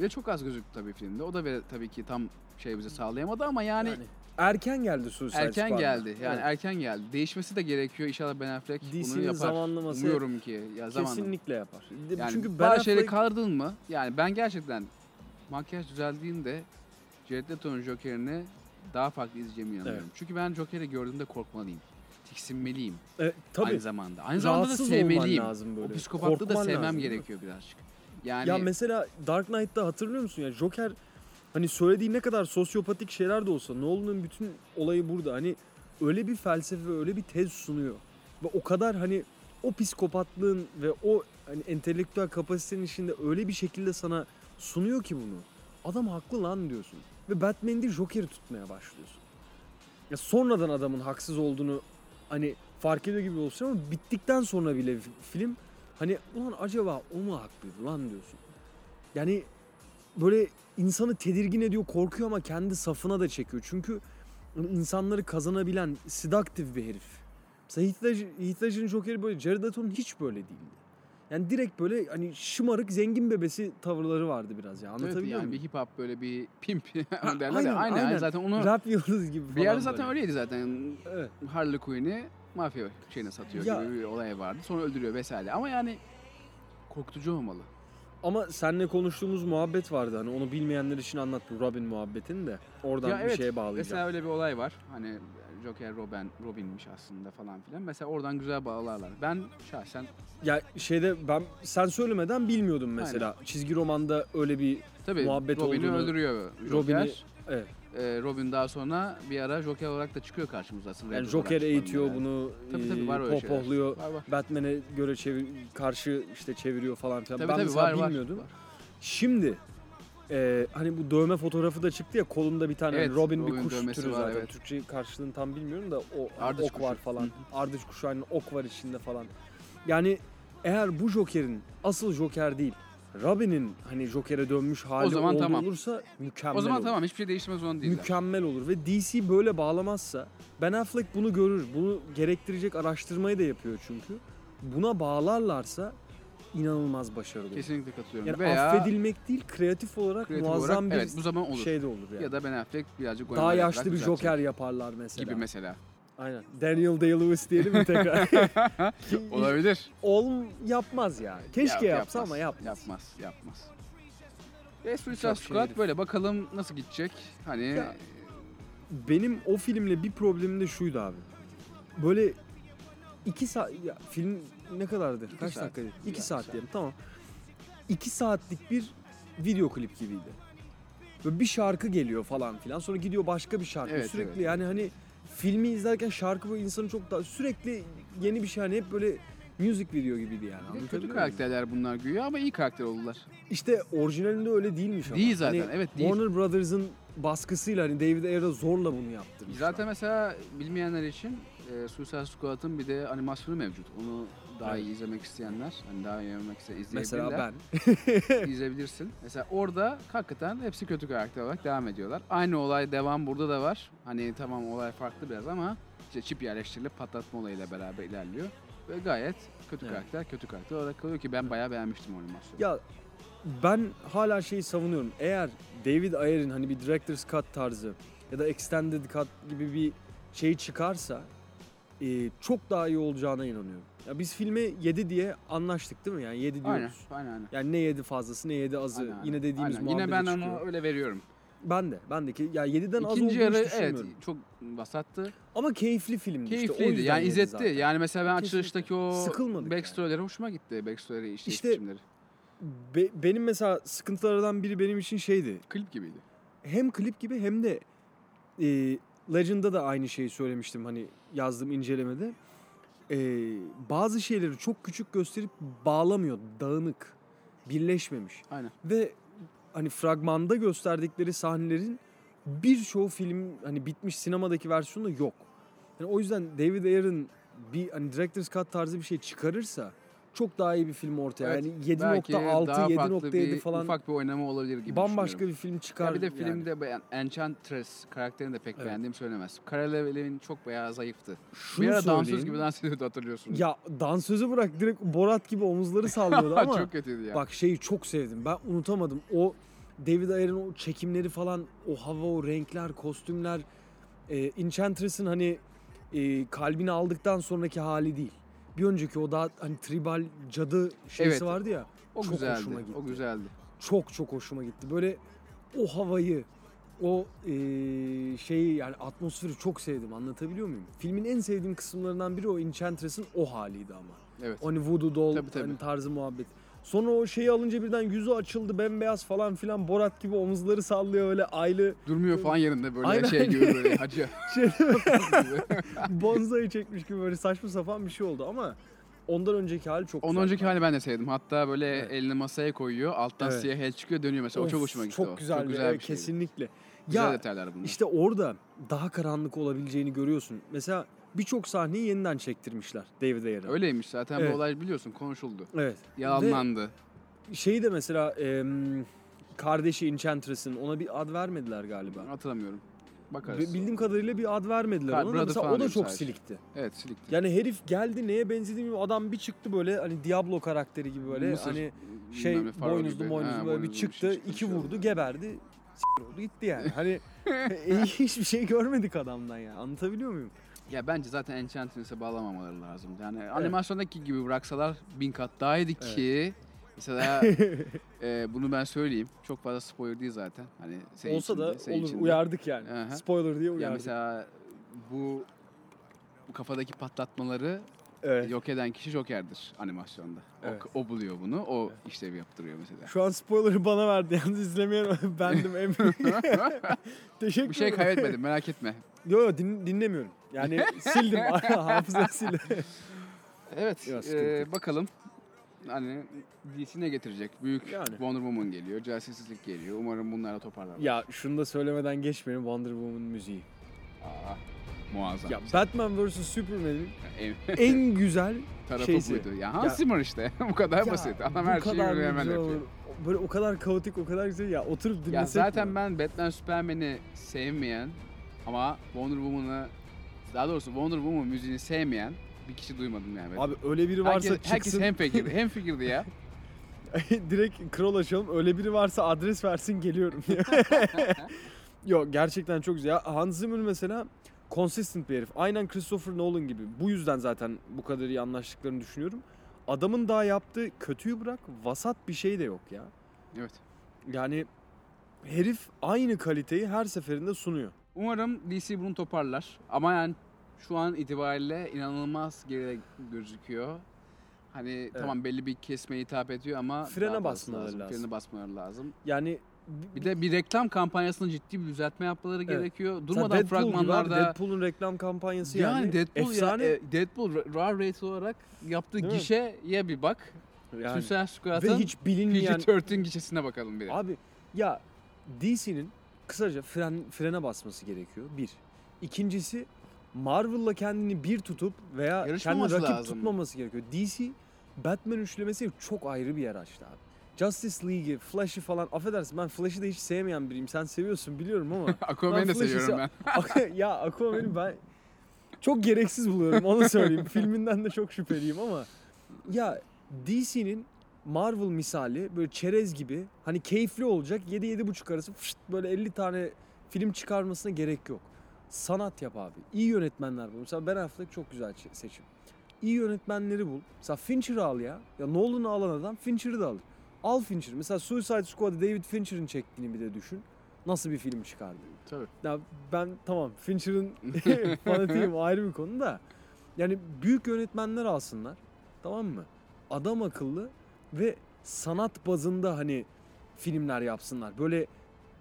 ve çok az gözüktü tabii filmde. O da ve tabii ki tam şey bize sağlayamadı ama yani, yani erken geldi Suicide Erken Squad'da. geldi. Yani evet. erken geldi. Değişmesi de gerekiyor. İnşallah Ben Affleck D C'nin bunu yapar. Umuyorum ki ya kesinlikle yapar. Yani çünkü Ben Affleck şeyleri kaldırdın mı? Yani ben gerçekten makyaj düzeldiğinde Jared Leto'nun Joker'ini daha farklı izleyeceğimi inanıyorum. Evet. Çünkü ben Joker'i gördüğümde korkmalıyım. Tiksinmeliyim. Evet, tabii. Aynı zamanda. Aynı zamanda rahatsız da sevmeliyim. O psikopatlığı korkman da sevmem lazım, gerekiyor birazcık. Yani ya mesela Dark Knight'ta hatırlıyor musun ya Joker hani söylediği ne kadar sosyopatik şeyler de olsa Nolan'ın bütün olayı burada hani öyle bir felsefe ve öyle bir tez sunuyor ve o kadar hani o psikopatlığın ve o hani entelektüel kapasitenin içinde öyle bir şekilde sana sunuyor ki bunu adam haklı lan diyorsun ve Batman değil Joker'i tutmaya başlıyorsun. Ya sonradan adamın haksız olduğunu hani fark ediyor gibi olsun ama bittikten sonra bile film hani ulan acaba o mu haklıydı lan diyorsun. Yani böyle insanı tedirgin ediyor, korkuyor ama kendi safına da çekiyor. Çünkü insanları kazanabilen sedaktif bir herif. Mesela Heath Ledger'ın Joker'i böyle, Jared Leto'nun hiç böyle değildi. Yani direkt böyle hani şımarık zengin bebesi tavırları vardı biraz ya. Anlatabiliyor evet, yani muyum? Bir hip hop böyle bir pimp derler aynen, ya. Aynen, aynen. Zaten onu rap yıldız gibi falan. Bir yerde zaten böyle. öyleydi zaten. Evet. Harley Quinn'i mafya şeyine satıyor ya, gibi bir olay vardı. Sonra öldürüyor vesaire. Ama yani korkutucu olmalı. Ama seninle konuştuğumuz muhabbet vardı. Hani onu bilmeyenler için anlat bu Robin muhabbetini de. Oradan ya bir evet, şeye bağlayacağım. Mesela öyle bir olay var. Hani Joker Robin Robin'miş aslında falan filan. Mesela oradan güzel bağlarlar. Ben şahsen ya şeyde ben sen söylemeden bilmiyordum mesela. Aynen. Çizgi romanda öyle bir tabii, muhabbet Robin'i olduğunu. Robin'i öldürüyor Joker. Robin'i evet. Robin daha sonra bir ara Joker olarak da çıkıyor karşımıza aslında. Yani Joker eğitiyor yani. Bunu, tabii, tabii, var pohpohluyor, var, var. Batman'e göre çevir, karşı işte çeviriyor falan filan. Tabii, ben tabii, mesela var, bilmiyordum. Var. Şimdi e, hani bu dövme fotoğrafı da çıktı ya kolunda bir tane evet, yani Robin, Robin bir kuş türü var, zaten. Evet. Türkçe karşılığını tam bilmiyorum da o Ardıç ok kuşu. Var falan. Ardıç kuşu aynı ok var içinde falan. Yani eğer bu Joker'in asıl Joker değil Robin'in hani Joker'e dönmüş hali o zaman tamam. olursa mükemmel olur. O zaman olur. tamam hiçbir şey değişmez onu değil. Mükemmel olur ve D C böyle bağlamazsa Ben Affleck bunu görür. Bunu gerektirecek araştırmayı da yapıyor çünkü. Buna bağlarlarsa inanılmaz başarılı. Kesinlikle katılıyorum. Yani veya affedilmek değil, kreatif olarak kreatif muazzam olarak, bir evet, bu zaman olur. şey de olur yani. Ya da Ben Affleck birazcık oynayarak daha yaşlı bir Joker yaparlar mesela. Gibi mesela. Aynen. Daniel Day-Lewis diyelim mi tekrar? Olabilir. Oğlum yapmaz yani. Keşke ya, yapsa yapmaz, ama yapmaz. Yapmaz, yapmaz. Ve Suicide Squad böyle bakalım nasıl gidecek? Hani ya, benim o filmle bir problemim de şuydu abi. Böyle iki saat ya, film ne kadardı? İki Kaç dakikaydı? İki saat, saat diyelim tamam. İki saatlik bir video klip gibiydi. Böyle bir şarkı geliyor falan filan. Sonra gidiyor başka bir şarkı. Evet, Sürekli evet. yani hani filmi izlerken şarkı bu insanı çok daha sürekli yeni bir şey, hani hep böyle müzik video gibiydi yani. Kötü karakterler bunlar güya ama iyi karakter oldular. İşte orijinalinde öyle değilmiş ama. Değil zaten hani evet değil. Warner Brothers'ın baskısıyla hani David Ayer'a zorla bunu yaptırmış. Zaten mesela bilmeyenler için e, Suicide Squad'ın bir de animasyonu mevcut. Onu daha evet. iyi izlemek isteyenler, hani daha iyi izlemek isteyenler izleyebilirler. Mesela ben. İzleyebilirsin. Mesela orada hakikaten hepsi kötü karakter olarak devam ediyorlar. Aynı olay devam burada da var. Hani tamam olay farklı biraz ama işte çip yerleştirilip patlatma olayıyla beraber ilerliyor. Ve gayet kötü evet. karakter, kötü karakter olarak kalıyor ki ben bayağı beğenmiştim animasyonu. Ya ben hala şeyi savunuyorum. Eğer David Ayer'in hani bir Director's Cut tarzı ya da Extended Cut gibi bir şey çıkarsa e, çok daha iyi olacağına inanıyorum. Ya biz filme yedi diye anlaştık değil mi? Yani yedi diyoruz. Aynen, aynen. Yani ne yedi fazlası ne yedi azı. Aynen, yine dediğimiz aynen. muhabbeti çıkıyor. Yine ben çıkıyor. Ona öyle veriyorum. Ben de. Ben de ki ya yediden az olduğunu hiç düşünmüyorum. İkinci yarı evet çok vasattı. Ama keyifli filmdi. Keyifliydi. İşte, yani izletti. Zaten. Yani mesela ben Kesinlikle. açılıştaki o backstory'lere yani. hoşuma gitti. Backstory'leri işte, işte iletişimleri. Be, benim mesela sıkıntılardan biri benim için şeydi. Klip gibiydi. Hem klip gibi hem de e, Legend'da da aynı şeyi söylemiştim hani yazdığım incelemede. Ee, bazı şeyleri çok küçük gösterip bağlamıyor, dağınık, birleşmemiş. Aynen. Ve hani fragmanda gösterdikleri sahnelerin birçoğu film hani bitmiş sinemadaki versiyonunda yok. Yani o yüzden David Ayer'ın bir hani Director's Cut tarzı bir şey çıkarırsa çok daha iyi bir film ortaya. Evet, yani yedi nokta altı, yedi nokta yedi falan ufak bir oynama olabilir gibi. Bambaşka bir film çıkar. Ya bir de filmde yani. Enchantress karakterini de pek evet. beğendiğim söylemez. Cara Delevingne'in çok bayağı zayıftı. Şunu bir ara dansöz gibi dans ediyordu hatırlıyorsunuz. Ya dansözü bırak direkt Borat gibi omuzları sallıyordu ama. Çok kötüydü ya. Bak şeyi çok sevdim. Ben unutamadım. O David Ayer'in o çekimleri falan, o hava, o renkler, kostümler. E, Enchantress'in hani e, kalbini aldıktan sonraki hali değil. Bir önceki o daha hani tribal cadı şeysi evet. vardı ya. O çok güzeldi, hoşuma gitti. O güzeldi. Çok çok hoşuma gitti. Böyle o havayı, o e, şeyi yani atmosferi çok sevdim. Anlatabiliyor muyum? Filmin en sevdiğim kısımlarından biri o Enchantress'in o haliydi ama. Evet. Hani voodoo doll tabii, tabii. Hani tarzı muhabbet. Sonra o şeyi alınca birden yüzü açıldı bembeyaz falan filan. Borat gibi omuzları sallıyor öyle aylı. Durmuyor falan yerinde böyle aynen. şey gibi böyle hacı. Bonzai çekmiş gibi böyle saçma sapan bir şey oldu ama ondan önceki hali çok güzel. Ondan önceki hali ben de sevdim. Hatta böyle evet. elini masaya koyuyor. Alttan evet. siyah el çıkıyor dönüyor mesela. Of, o çok hoşuma gitti. Çok güzel, o. Çok güzel bir, bir şey. Kesinlikle. Güzel ya, detaylar bunlar. İşte orada daha karanlık olabileceğini görüyorsun. Mesela birçok sahneyi yeniden çektirmişler David Ayer'e. Öyleymiş zaten evet. bu olay biliyorsun konuşuldu. Evet. Yalanlandı. Ve şeyi de mesela e, kardeşi Enchantress'in ona bir ad vermediler galiba. Hatırlamıyorum. Bakarız. Ve bildiğim kadarıyla bir ad vermediler ha, ona. Mesela o da çok sadece. silikti. Evet silikti. Yani herif geldi neye benzediğim gibi adam bir çıktı böyle hani Diablo karakteri gibi böyle Mısır, hani şey boynuzlu boynuzlu böyle bir çıktı bir şey iki vurdu şey geberdi s*** oldu gitti yani. Hani e, hiçbir şey görmedik adamdan ya anlatabiliyor muyum? Ya bence zaten Enchantress'e bağlamamaları lazım. Yani evet. animasyondaki gibi bıraksalar bin kat daha iyiydi ki evet. mesela e, bunu ben söyleyeyim. Çok fazla spoiler değil zaten. Hani senin olsa içinde, da senin olur, içinde. Uyardık yani. Aha. Spoiler diye uyardık. Ya mesela bu, bu kafadaki patlatmaları evet. yok eden kişi Joker'dir animasyonda. Evet. O, o buluyor bunu. O evet. işlevi yaptırıyor mesela. Şu an spoiler'ı bana verdi. Yalnız izlemeyen bendim en büyük. Teşekkür ederim. Bir şey kaybetmedim merak etme. Yok yok din, dinlemiyorum. Yani sildim hafıza sildim. Evet e, bakalım hani D C ne getirecek? Büyük yani. Wonder Woman geliyor, Justice League geliyor. Umarım bunlarla toparlanır. Ya şunu da söylemeden geçmeyelim Wonder Woman müziği. Aa. muazzam. Ya şey. Batman vs Superman'in en güzel tarafı şeysi. Buydu. Ya Hans Zimmer işte. Bu kadar ya, basit. Adam her şeyi böyle hemen yapıyor. Böyle o kadar kaotik, o kadar güzel ya, oturup dinlesek. Ya zaten mi? Ben Batman Superman'i sevmeyen ama Wonder Woman'ı, daha doğrusu Wonder Woman müziğini sevmeyen bir kişi duymadım yani. Abi öyle biri varsa herkes, çıksın. Herkes hem fikirdi, hem fikirdi ya. Direkt crawl açalım. Öyle biri varsa adres versin, geliyorum. Yok gerçekten çok güzel. Hans Zimmer mesela consistent bir herif. Aynen Christopher Nolan gibi. Bu yüzden zaten bu kadar iyi anlaştıklarını düşünüyorum. Adamın daha yaptığı kötüyü bırak, vasat bir şey de yok ya. Evet. Yani herif aynı kaliteyi her seferinde sunuyor. Umarım D C bunu toparlar. Ama yani şu an itibariyle inanılmaz geride gözüküyor. Hani evet. Tamam belli bir kesmeye hitap ediyor ama... Frene basmaları lazım. lazım. Frene basmaları lazım. Yani... Bir de bir reklam kampanyasında ciddi bir düzeltme yapmaları evet. gerekiyor. Durmadan Deadpool fragmanlarda... Deadpool'un reklam kampanyası yani. Yani Deadpool, efsane... ya, Deadpool raw rate olarak yaptığı değil gişeye mi? Bir bak. Yani. Suicide Squad'ın P G on dört gişesine bakalım bir de. Abi ya D C'nin kısaca fren, frene basması gerekiyor. Bir. İkincisi... Marvel'la kendini bir tutup veya kendini rakip lazım. Tutmaması gerekiyor. D C, Batman üçlemesi çok ayrı bir yer açtı abi. Justice League'i, Flash'ı falan, affedersin ben Flash'ı da hiç sevmeyen biriyim. Sen seviyorsun biliyorum ama. Aquaman'ı da seviyorum ben. Ya Aquaman'ı ben çok gereksiz buluyorum, onu söyleyeyim. Filminden de çok şüpheliyim ama. Ya D C'nin Marvel misali böyle çerez gibi, hani keyifli olacak yedi yedi buçuk arası fışt, böyle elli tane film çıkarmasına gerek yok. Sanat yap abi. İyi yönetmenler bul. Mesela Ben Affleck çok güzel seçim. İyi yönetmenleri bul. Mesela Fincher'ı al ya. Ya Nolan'ı alan adam Fincher'ı da alır. Al Fincher'ı. Mesela Suicide Squad'ı David Fincher'ın çektiğini bir de düşün. Nasıl bir film çıkardı? Tabii. Ya ben tamam Fincher'ın fanatiyim, ayrı bir konu da. Yani büyük yönetmenler alsınlar. Tamam mı? Adam akıllı ve sanat bazında hani filmler yapsınlar. Böyle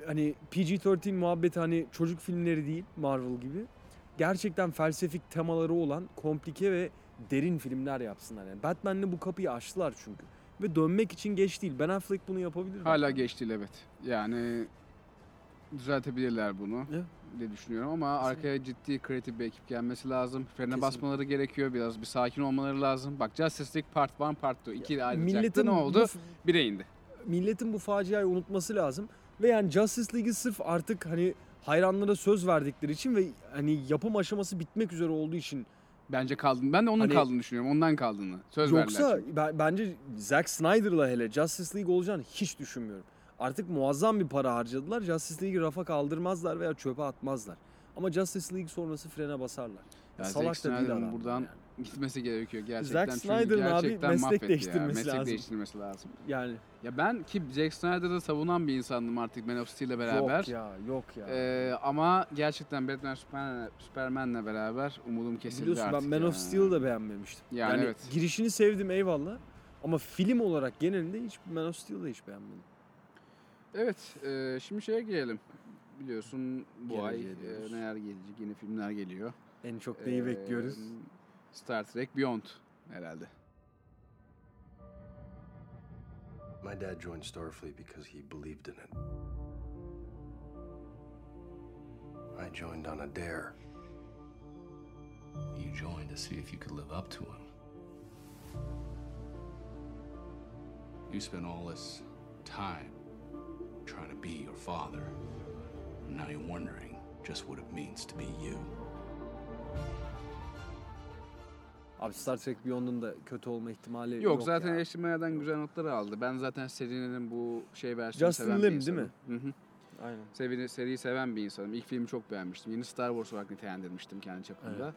hani P G on üç muhabbeti, hani çocuk filmleri değil Marvel gibi. Gerçekten felsefik temaları olan komplike ve derin filmler yapsınlar. Yani Batman'le bu kapıyı açtılar çünkü. Ve dönmek için geç değil. Ben Affleck bunu yapabilir. Hala mi? Geç değil, evet. Yani düzeltebilirler bunu evet. diye düşünüyorum ama kesinlikle. Arkaya ciddi kreatif bir ekip gelmesi lazım. Frene kesinlikle. Basmaları gerekiyor. Biraz bir sakin olmaları lazım. Bak Justice League Part bir, Part iki. İki de ayrılacaktı. Ne oldu? Bu, bire indi. Milletin bu faciayı unutması lazım. Ve yani Justice League'i sırf artık hani hayranlara söz verdikleri için ve hani yapım aşaması bitmek üzere olduğu için bence kaldığını, ben de onun hani, kaldığını düşünüyorum. Ondan kaldığını. Söz yoksa verdiler. Yoksa bence Zack Snyder'la hele Justice League olacağını hiç düşünmüyorum. Artık muazzam bir para harcadılar. Justice League'i rafa kaldırmazlar veya çöpe atmazlar. Ama Justice League sonrası frene basarlar. Ya Salak da değil adam. Buradan yani. Gitmesi gerekiyor gerçekten. Zack Snyder'ın abi meslek değiştirmesi, meslek lazım. değiştirmesi lazım. Yani. Ya ben ki Zack Snyder'ı savunan bir insandım artık Man of Steel'le beraber. Yok ya, yok ya. Ee, ama gerçekten Batman Superman, Superman'le beraber umudum kesildi biliyorsun, artık. Biliyorsun ben Man yani. of Steel'ı da beğenmemiştim. Yani, yani evet. Girişini sevdim eyvallah. Ama film olarak genelinde hiç Man of Steel'ı da hiç beğenmedim. Evet, e, şimdi şeye gelelim. Biliyorsun bu Gelece ay e, neler gelecek, yeni filmler geliyor. En çok neyi ee, bekliyoruz? Star Trek Beyond herhalde. My dad joined Starfleet because he believed in it. I joined on a dare. You joined to see if you could live up to him. You spent all this time trying to be your father. And now you're wondering just what it means to be you. Abi Star Trek Beyond'un da kötü olma ihtimali yok. Yok zaten eleştirmenlerden güzel notlar aldı. Ben zaten serinin bu şey versiyonu seven Lim, bir insanım. Justin Lin değil mi? Hı-hı. Aynen. Sevini, seriyi seven bir insanım. İlk filmi çok beğenmiştim. Yeni Star Wars olarak nitelendirmiştim kendi çapımda.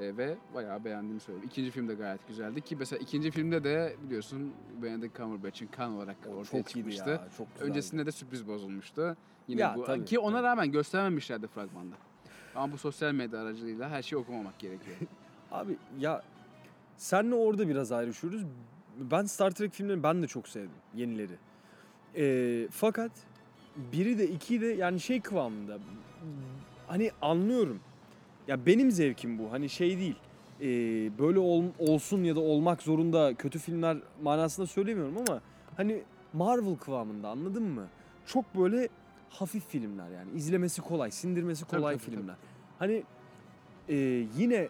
Evet. E, ve bayağı beğendiğimi söyledim. İkinci film de gayet güzeldi ki mesela ikinci filmde de biliyorsun Benedict Cumberbatch'in kan olarak o ortaya çıkmıştı. Ya, öncesinde de sürpriz bozulmuştu. Yine ya, bu tabii, ki ona tabii. rağmen göstermemişlerdi fragmanda. Ama bu sosyal medya aracılığıyla her şeyi okumamak gerekiyor. Abi ya senle orada biraz ayrışıyoruz. Ben Star Trek filmlerini ben de çok sevdim. Yenileri. E, fakat biri de ikiyi de yani şey kıvamında. Hani anlıyorum. Ya benim zevkim bu. Hani şey değil. E, böyle ol, olsun ya da olmak zorunda kötü filmler manasında söylemiyorum ama hani Marvel kıvamında, anladın mı? Çok böyle hafif filmler yani. İzlemesi kolay, sindirmesi kolay tabii, tabii, filmler. Tabii. Hani Ee, yine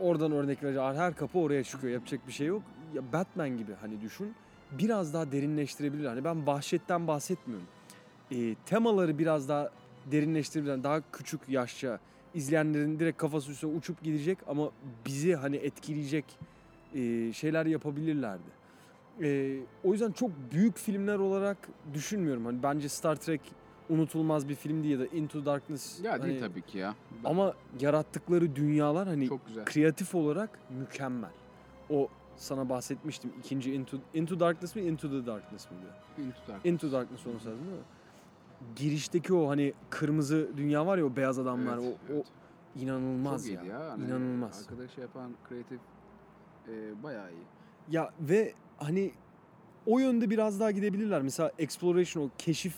oradan örnek vereceğim. Her kapı oraya çıkıyor. Yapacak bir şey yok. Ya Batman gibi hani düşün. Biraz daha derinleştirebilir. Hani ben vahşetten bahsetmiyorum. Ee, temaları biraz daha derinleştirebilen, daha küçük yaşça izleyenlerin direkt kafası üstüne uçup gidecek ama bizi hani etkileyecek e, şeyler yapabilirlerdi. E, o yüzden çok büyük filmler olarak düşünmüyorum. Hani bence Star Trek unutulmaz bir filmdi ya da Into Darkness. Ya değil hani, tabii ki ya. Ben... Ama yarattıkları dünyalar hani kreatif olarak mükemmel. O sana bahsetmiştim ikinci Into, Into Darkness mi Into the Darkness mi diyor. Into Darkness. Into Darkness onu söyledim değil mi? Girişteki o hani kırmızı dünya var ya, o beyaz adamlar, evet, o, evet. o inanılmaz ya. ya. Hani inanılmaz. Arkadaş yapan kreatif e, bayağı iyi. Ya ve hani o yönde biraz daha gidebilirler. Mesela exploration, o keşif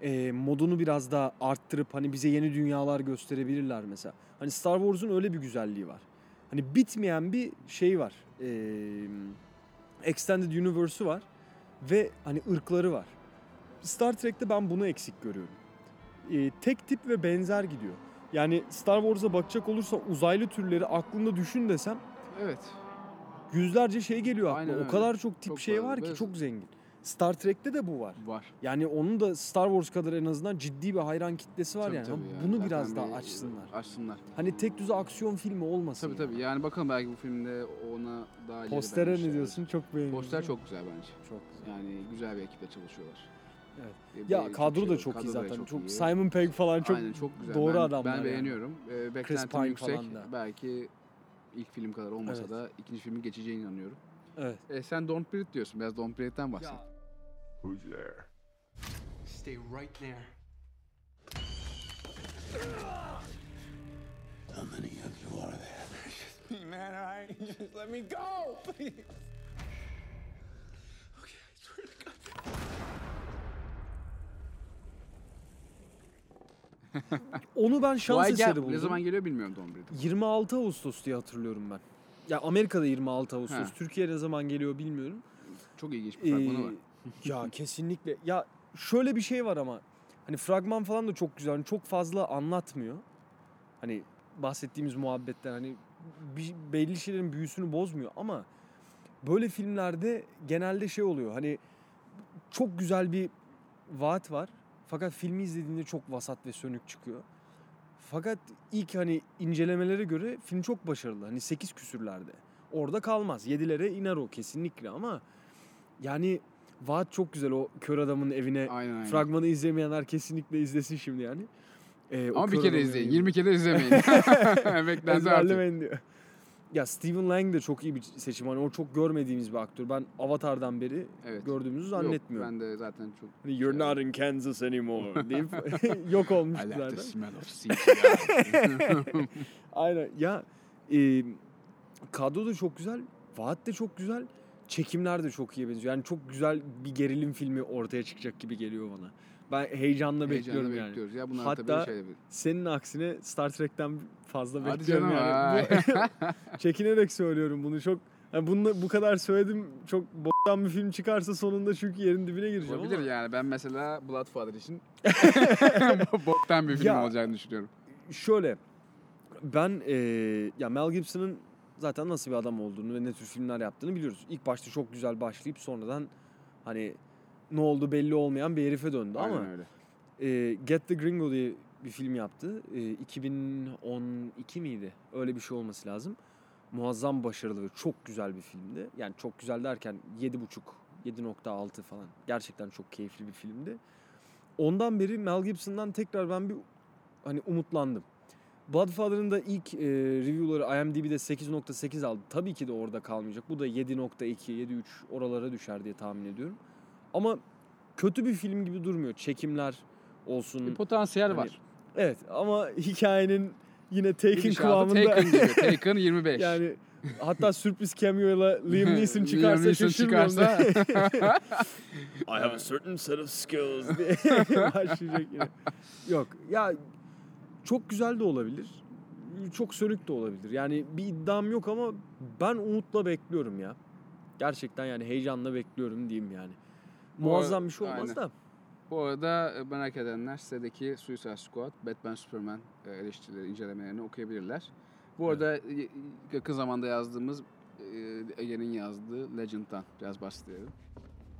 e, modunu biraz daha arttırıp hani bize yeni dünyalar gösterebilirler mesela. Hani Star Wars'un öyle bir güzelliği var. Hani bitmeyen bir şey var. E, Extended Universe'u var ve hani ırkları var. Star Trek'te ben bunu eksik görüyorum. Ee, tek tip ve benzer gidiyor. Yani Star Wars'a bakacak olursa uzaylı türleri aklında düşün desem, evet, yüzlerce şey geliyor aklıma. Aynen, o kadar öyle. Çok tip çok şey var, var ki ben... çok zengin. Star Trek'te de bu var. Var. Yani onun da Star Wars kadar en azından ciddi bir hayran kitlesi var tabii, yani. Tabii yani. Bunu zaten biraz daha açsınlar. Açsınlar. Hani tek düze aksiyon filmi olmasın. Tabii yani. tabii. Yani bakalım belki bu filmde ona daha... Postera ne diyorsun? Çok beğendim. Poster çok güzel bence. Çok güzel. Yani güzel bir ekiple çalışıyorlar. Evet. Ya bir kadro şey da çok kadro iyi zaten. Çok çok iyi. Simon Pegg falan çok, aynen, çok güzel. Doğru ben, adamlar. Ben beğeniyorum. Yani. Ee, Chris Pine yüksek. Falan da. Belki ilk film kadar olmasa evet. da ikinci filmin geçeceğine inanıyorum. Evet. E, sen Don't Breathe diyorsun. Biraz Don't Breathe'den bahset. Ya. Who's there? Stay right there. How many of you are there? Just me, man. All right? Just let me go, please. Okay, I swear to God. Onu ben şans eseri buldum. Ne zaman geliyor bilmiyorum Don Breathe. yirmi altı Ağustos diye hatırlıyorum ben. Ya Amerika'da yirmi altı Ağustos. Ha. Türkiye'ye ne zaman geliyor bilmiyorum. Çok ilginç bir fragmanı ee, var. Ya kesinlikle. Ya şöyle bir şey var ama. Hani fragman falan da çok güzel. Hani çok fazla anlatmıyor. Hani bahsettiğimiz muhabbetten hani belli şeylerin büyüsünü bozmuyor ama böyle filmlerde genelde şey oluyor. Hani çok güzel bir vaat var. Fakat filmi izlediğinde çok vasat ve sönük çıkıyor. Fakat ilk hani incelemelere göre film çok başarılı. Hani sekiz küsürlerde. Orada kalmaz. yedilere iner o kesinlikle ama yani vaat çok güzel. O kör adamın evine aynen, fragmanı aynen. izlemeyenler kesinlikle izlesin şimdi yani. Ee, ama bir kere izleyin. Gibi. yirmi kere izlemeyin. Beklense artık. Diyor. Ya Stephen Lang de çok iyi bir seçim. Hani o çok görmediğimiz bir aktör. Ben Avatar'dan beri evet. gördüğümüzü zannetmiyorum. Yok, ben de zaten çok... You're not in Kansas anymore deyip yok olmuştu zaten. I like the smell of C G I. Aynen. Ya e, kadro da çok güzel. Vaat de çok güzel. Çekimler de çok iyi benziyor. Yani çok güzel bir gerilim filmi ortaya çıkacak gibi geliyor bana. Ben heyecanla, heyecanla bekliyorum yani. Bekliyoruz. Ya bunlar hatta şey... senin aksine Star Trek'ten fazla hadi bekliyorum yani. Bu, çekinerek söylüyorum bunu çok. Yani bunu bu kadar söyledim çok b***dan bir film çıkarsa sonunda çünkü yerin dibine gireceğim. Olabilir ama. Yani ben mesela Bloodfather için b***dan bir film ya, olacağını düşünüyorum. Şöyle ben e, ya Mel Gibson'ın zaten nasıl bir adam olduğunu ve ne tür filmler yaptığını biliyoruz. İlk başta çok güzel başlayıp sonradan hani ne oldu belli olmayan bir herife döndü aynen ama e, Get the Gringo diye bir film yaptı. E, iki bin on iki miydi? Öyle bir şey olması lazım. Muazzam başarılı ve çok güzel bir filmdi. Yani çok güzel derken yedi buçuk, yedi altı falan. Gerçekten çok keyifli bir filmdi. Ondan beri Mel Gibson'dan tekrar ben bir hani umutlandım. Bloodfather'ın da ilk e, reviewları I M D B'de sekiz virgül sekiz aldı. Tabii ki de orada kalmayacak. Bu da yedi virgül iki, yedi virgül üç oralara düşer diye tahmin ediyorum. Ama kötü bir film gibi durmuyor. Çekimler olsun. Bir potansiyel hani, var. Evet ama hikayenin yine Taken kıvamında. Taken gibi. Taken yirmi beş. Yani hatta sürpriz cameo'yla Liam Neeson çıkarsa Liam Neeson çıkarsa. I have a certain set of skills diye başlayacak yine. Yok ya çok güzel de olabilir. Çok sönük de olabilir. Yani bir iddiam yok ama ben umutla bekliyorum ya. Gerçekten yani heyecanla bekliyorum diyeyim yani. Muazzam bir şey olmaz aynen. da. Bu arada merak edenler sitedeki Suicide Squad, Batman, Superman eleştirileri, incelemelerini okuyabilirler. Bu arada evet. yakın zamanda yazdığımız Ege'nin yazdığı Legend'dan biraz bahsedelim.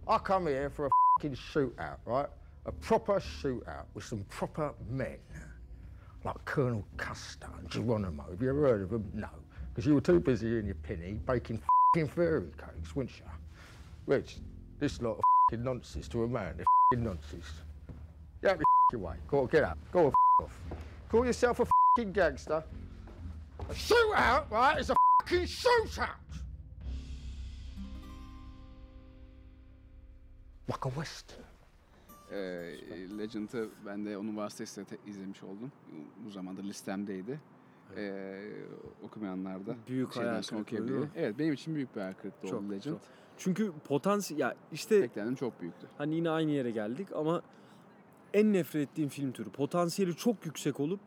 I come here for a f***ing shootout, right? A proper shootout with some proper men. Like Colonel Custer and Geronimo. Have you ever heard of them? No. Because you were too busy in your penny baking f***ing fairy cakes, weren't you? Rich, this lot of f***ing nonsense to a man. They're f***ing nonsense. Get out of your f***ing way. Go on, get up. Go on, f*** off. Call yourself a f***ing gangster. A shootout, right? It's a f***ing shootout! Like a western. Ee, Legend'ı ben de onun vasıtasıyla te- izlemiş oldum. Bu zamandır listemdeydi. Ee, okumayanlar da büyük hayal kırıklığı. Evet, benim için büyük bir hayal kırıklığı çok, oldu Legend. Çok. Çünkü potansiyel ya işte beklentim çok büyüktü. Hani yine aynı yere geldik ama en nefret ettiğim film türü potansiyeli çok yüksek olup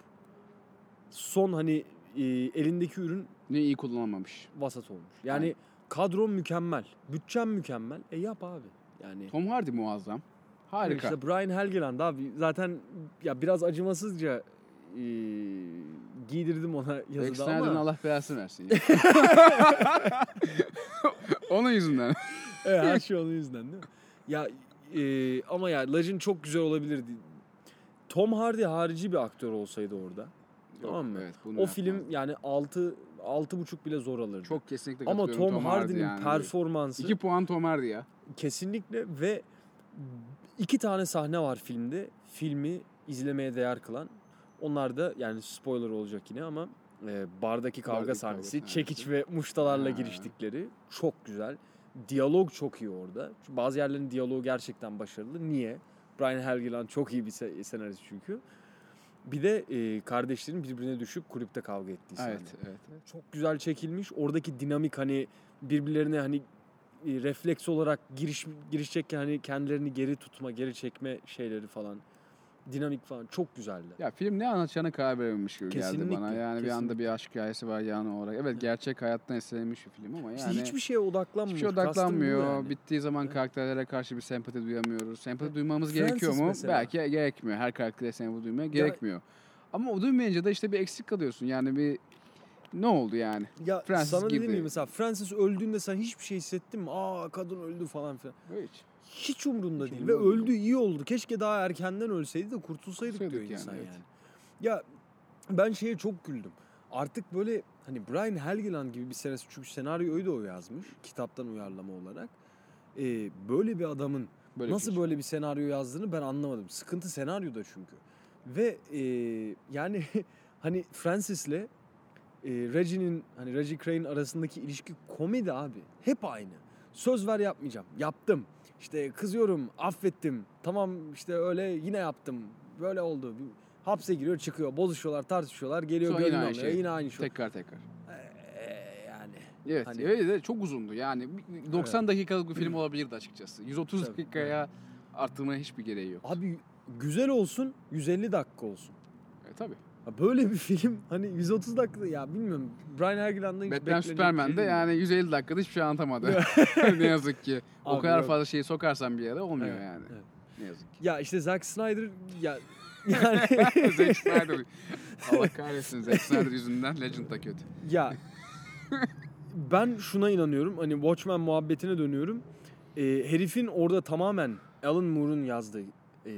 son hani e, elindeki ürün ne iyi kullanamamış. Vasat olmuş. Yani, yani kadron mükemmel, bütçem mükemmel. E yap abi. Yani Tom Hardy muazzam. Harika. İşte Brian Helgeland abi zaten ya biraz acımasızca e, giydirdim ona yazıda Zack Snyder'ın ama. Allah belasını versin. Yani. Onun yüzünden. Evet, her şey onun yüzünden değil mi? Ya e, ama ya Legend çok güzel olabilirdi. Tom Hardy harici bir aktör olsaydı orada. Yok, tamam mı? Evet, o film yapmaz. Yani altı altı buçuk bile zor alırdı. Çok kesinlikle katılıyorum Tom Hardy'nin. Ama Tom Hardy'nin yani performansı iki puan Tom Hardy ya. Kesinlikle ve İki tane sahne var filmde. Filmi izlemeye değer kılan. Onlar da yani spoiler olacak yine ama e, bardaki kavga bardaki sahnesi, kavga çekiç sahnesi ve muştalarla ha. giriştikleri çok güzel. Diyalog çok iyi orada. Çünkü bazı yerlerin diyaloğu gerçekten başarılı. Niye? Brian Helgeland çok iyi bir senarist çünkü. Bir de e, kardeşlerin birbirine düşüp kulüpte kavga ettiği sahne. Evet, evet, evet. Çok güzel çekilmiş. Oradaki dinamik hani birbirlerine hani refleks olarak giriş girişecekken hani kendilerini geri tutma, geri çekme şeyleri falan, dinamik falan çok güzeldi. Ya film ne anlatacağına karar verilmiş gibi kesinlikle geldi bana. Yani kesinlikle. Bir anda bir aşk hikayesi var yani olarak. Evet, gerçek hayattan esinlenmiş bir film ama yani işte hiçbir şeye odaklanmıyor. Hiçbir şeye odaklanmıyor. Yani. Bittiği zaman evet. karakterlere karşı bir sempati duyamıyoruz. Sempati evet. duymamız Francis gerekiyor mu? Mesela. Belki gerekmiyor. Her karaktere sempati duymaya gerekmiyor. Ya. Ama o duymayınca da işte bir eksik kalıyorsun. Yani bir ne oldu yani? Ya Francis sana dedim mi mesela Francis öldüğünde sen hiçbir şey hissettin mi? Aa kadın öldü falan filan. Hiç. Hiç umrunda Hiç değil umrunda ve öldü değil. İyi oldu. Keşke daha erkenden ölseydi de kurtulsaydık Söyledik diyor insan yani. yani. Evet. Ya ben şeye çok güldüm. Artık böyle hani Brian Helgeland gibi bir senarist çünkü senaryoyu da o yazmış. Kitaptan uyarlama olarak. Ee, böyle bir adamın böyle nasıl bir şey. böyle bir senaryo yazdığını ben anlamadım. Sıkıntı senaryoda çünkü. Ve e, yani hani Francis'le Ee, Reggie'nin hani Reggie Crane'in arasındaki ilişki komedi abi. Hep aynı. Söz ver yapmayacağım. Yaptım. İşte kızıyorum, affettim. Tamam işte öyle yine yaptım. Böyle oldu. Hapse giriyor, çıkıyor. Bozuşuyorlar, tartışıyorlar. Geliyor Sonra gönlünü alıyor. Şey. Yine aynı şey. Tekrar tekrar. Ee, yani. Evet. Hani... Öyle de çok uzundu. Yani doksan evet. dakikalık bir film olabilirdi açıkçası. yüz otuz Tabii. dakikaya evet. arttırmaya hiçbir gereği yok. Abi güzel olsun, yüz elli dakika olsun. E, tabii. Böyle bir film hani yüz otuz dakika ya bilmiyorum. Brian Helgeland'ın hiç Batman Superman'de yani yüz elli dakikada hiçbir şey anlatamadı. Ne yazık ki. Abi, o kadar abi. fazla şeyi sokarsan bir yere olmuyor evet, yani. Evet. Ne yazık ki. Ya işte Zack Snyder ya yani Zack Snyder. Allah kahretsin Zack Snyder yüzünden Legend da kötü. Ya ben şuna inanıyorum. Hani Watchmen muhabbetine dönüyorum. Ee, herifin orada tamamen Alan Moore'un yazdığı E,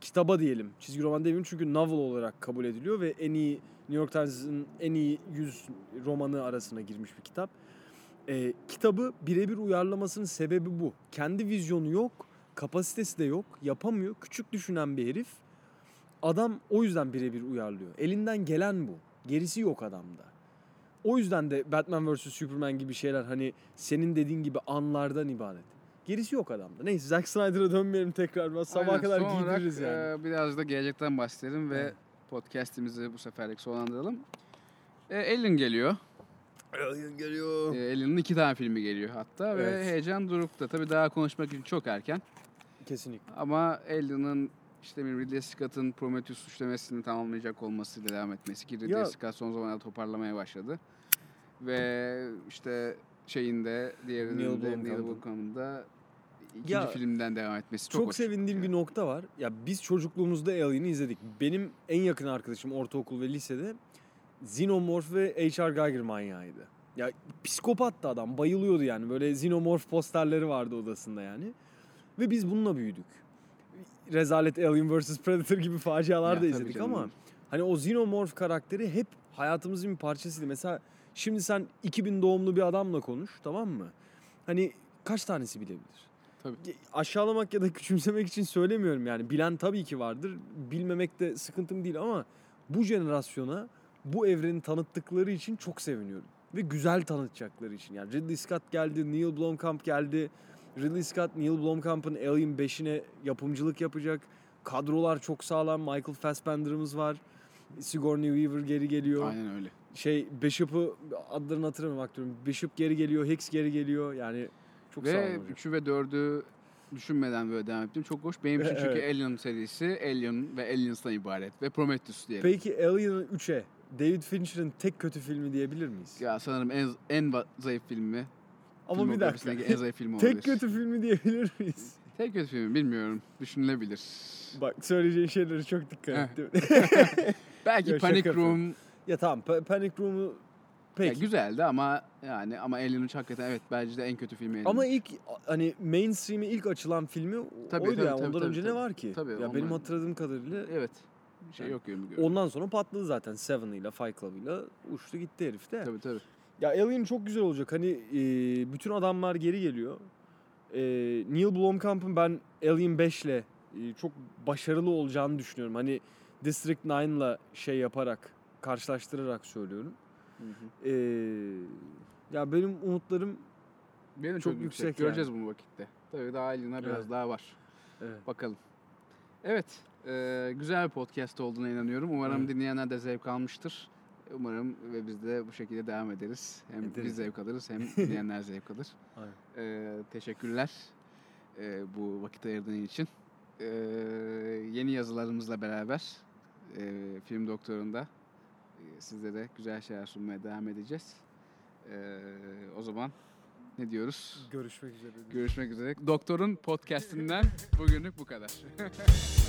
kitaba diyelim, çizgi roman demiyorum çünkü novel olarak kabul ediliyor ve en iyi New York Times'ın en iyi yüz romanı arasına girmiş bir kitap. E, kitabı birebir uyarlamasının sebebi bu. Kendi vizyonu yok, kapasitesi de yok, yapamıyor. Küçük düşünen bir herif. Adam o yüzden birebir uyarlıyor. Elinden gelen bu. Gerisi yok adamda. O yüzden de Batman vs Superman gibi şeyler hani senin dediğin gibi anlardan ibaret. Gerisi yok adamda. Neyse Zack Snyder'a dönmeyelim tekrar. Ben sabaha Aynen, kadar giydiririz olarak, yani. E, biraz da gelecekten bahsedelim ve evet. podcast'imizi bu seferlik sonlandıralım. E, Alien geliyor. Alien geliyor. E, Alien'ın iki tane filmi geliyor hatta evet. ve heyecan durukta. Tabii daha konuşmak için çok erken. Kesinlikle. Ama Alien'ın işte Ridley Scott'ın Prometheus suçlamasını tamamlayacak olması devam etmesi ki Ridley Scott son zamanlarda toparlamaya başladı. Ve işte şeyinde diğerinin de Neil Blomkamp'ın İkinci ya, filmden devam etmesi çok, çok sevindiğim bir nokta var. Ya biz çocukluğumuzda Alien'i izledik. Benim en yakın arkadaşım ortaokul ve lisede Xenomorph ve H R. Geiger manyağıydı. Ya psikopattı adam, bayılıyordu yani. Böyle Xenomorph posterleri vardı odasında yani. Ve biz bununla büyüdük. Rezalet Alien versus Predator gibi facialar da izledik ama canım. Hani o Xenomorph karakteri hep hayatımızın bir parçasıydı. Mesela şimdi sen iki bin doğumlu bir adamla konuş, tamam mı? Hani kaç tanesi bilebilir? Tabii. Aşağılamak ya da küçümsemek için söylemiyorum yani. Bilen tabii ki vardır. Bilmemekte sıkıntım değil ama bu jenerasyona bu evreni tanıttıkları için çok seviniyorum. Ve güzel tanıtacakları için. Yani Ridley Scott geldi, Neil Blomkamp geldı. Ridley Scott, Neil Blomkamp'ın Alien beşine yapımcılık yapacak. Kadrolar çok sağlam. Michael Fassbender'ımız var. Sigourney Weaver geri geliyor. Aynen öyle. Şey, Bishop'ı adlarını hatırlamıyorum, bakıyorum. Bishop geri geliyor, Hicks geri geliyor. Yani çok ve sağlam. Ve üçü ve dördü düşünmeden böyle devam ettim. Çok hoş. Benim için evet. Çünkü Alien serisi Alien ve Aliens'dan ibaret. Ve Prometheus diyelim. Peki Alien'ın üçe David Fincher'ın tek kötü filmi diyebilir miyiz? Ya sanırım en en zayıf filmi. Ama film bir dakika. En zayıf filmi tek kötü filmi diyebilir miyiz? Tek kötü filmi bilmiyorum. Düşünülebilir. Bak söyleyeceğin şeylere çok dikkat et. Belki ya, Panic Room. Ya tamam pa- Panic Room'u pek. Ya, güzeldi ama yani ama Alien üç hakikaten evet bence de en kötü filmi. Alien. Ama ilk hani mainstream'e ilk açılan filmi tabii, oydu tabii, ya. Tabii, ondan tabii, önce tabii. Ne var ki? Tabii, ya onlar... benim hatırladığım kadarıyla. Evet. Şey yok yani. Ondan sonra patladı zaten Seven'ıyla, Fight Club'ıyla uçtu gitti herif de. Tabii tabii. Ya Alien çok güzel olacak. Hani e, bütün adamlar geri geliyor. E, Neil Blomkamp'ın ben Alien beşle e, çok başarılı olacağını düşünüyorum. Hani District dokuzla şey yaparak, karşılaştırarak söylüyorum. Hı hı. E, ya benim umutlarım benim çok, çok yüksek. yüksek yani. Göreceğiz bu vakitte. Tabii daha Alien'a evet. Biraz daha var. Evet. Bakalım. Evet. Ee, güzel bir podcast olduğuna inanıyorum. Umarım evet. Dinleyenler de zevk almıştır. Umarım ve biz de bu şekilde devam ederiz. Hem Ederim. Biz zevk alırız hem dinleyenler zevk alır. Ee, teşekkürler ee, bu vakit ayırdığın için. Ee, yeni yazılarımızla beraber e, Film Doktoru'nda e, sizlere güzel şeyler sunmaya devam edeceğiz. E, o zaman ne diyoruz? Görüşmek üzere. Görüşmek üzere. Doktor'un podcast'inden bugünlük bu kadar.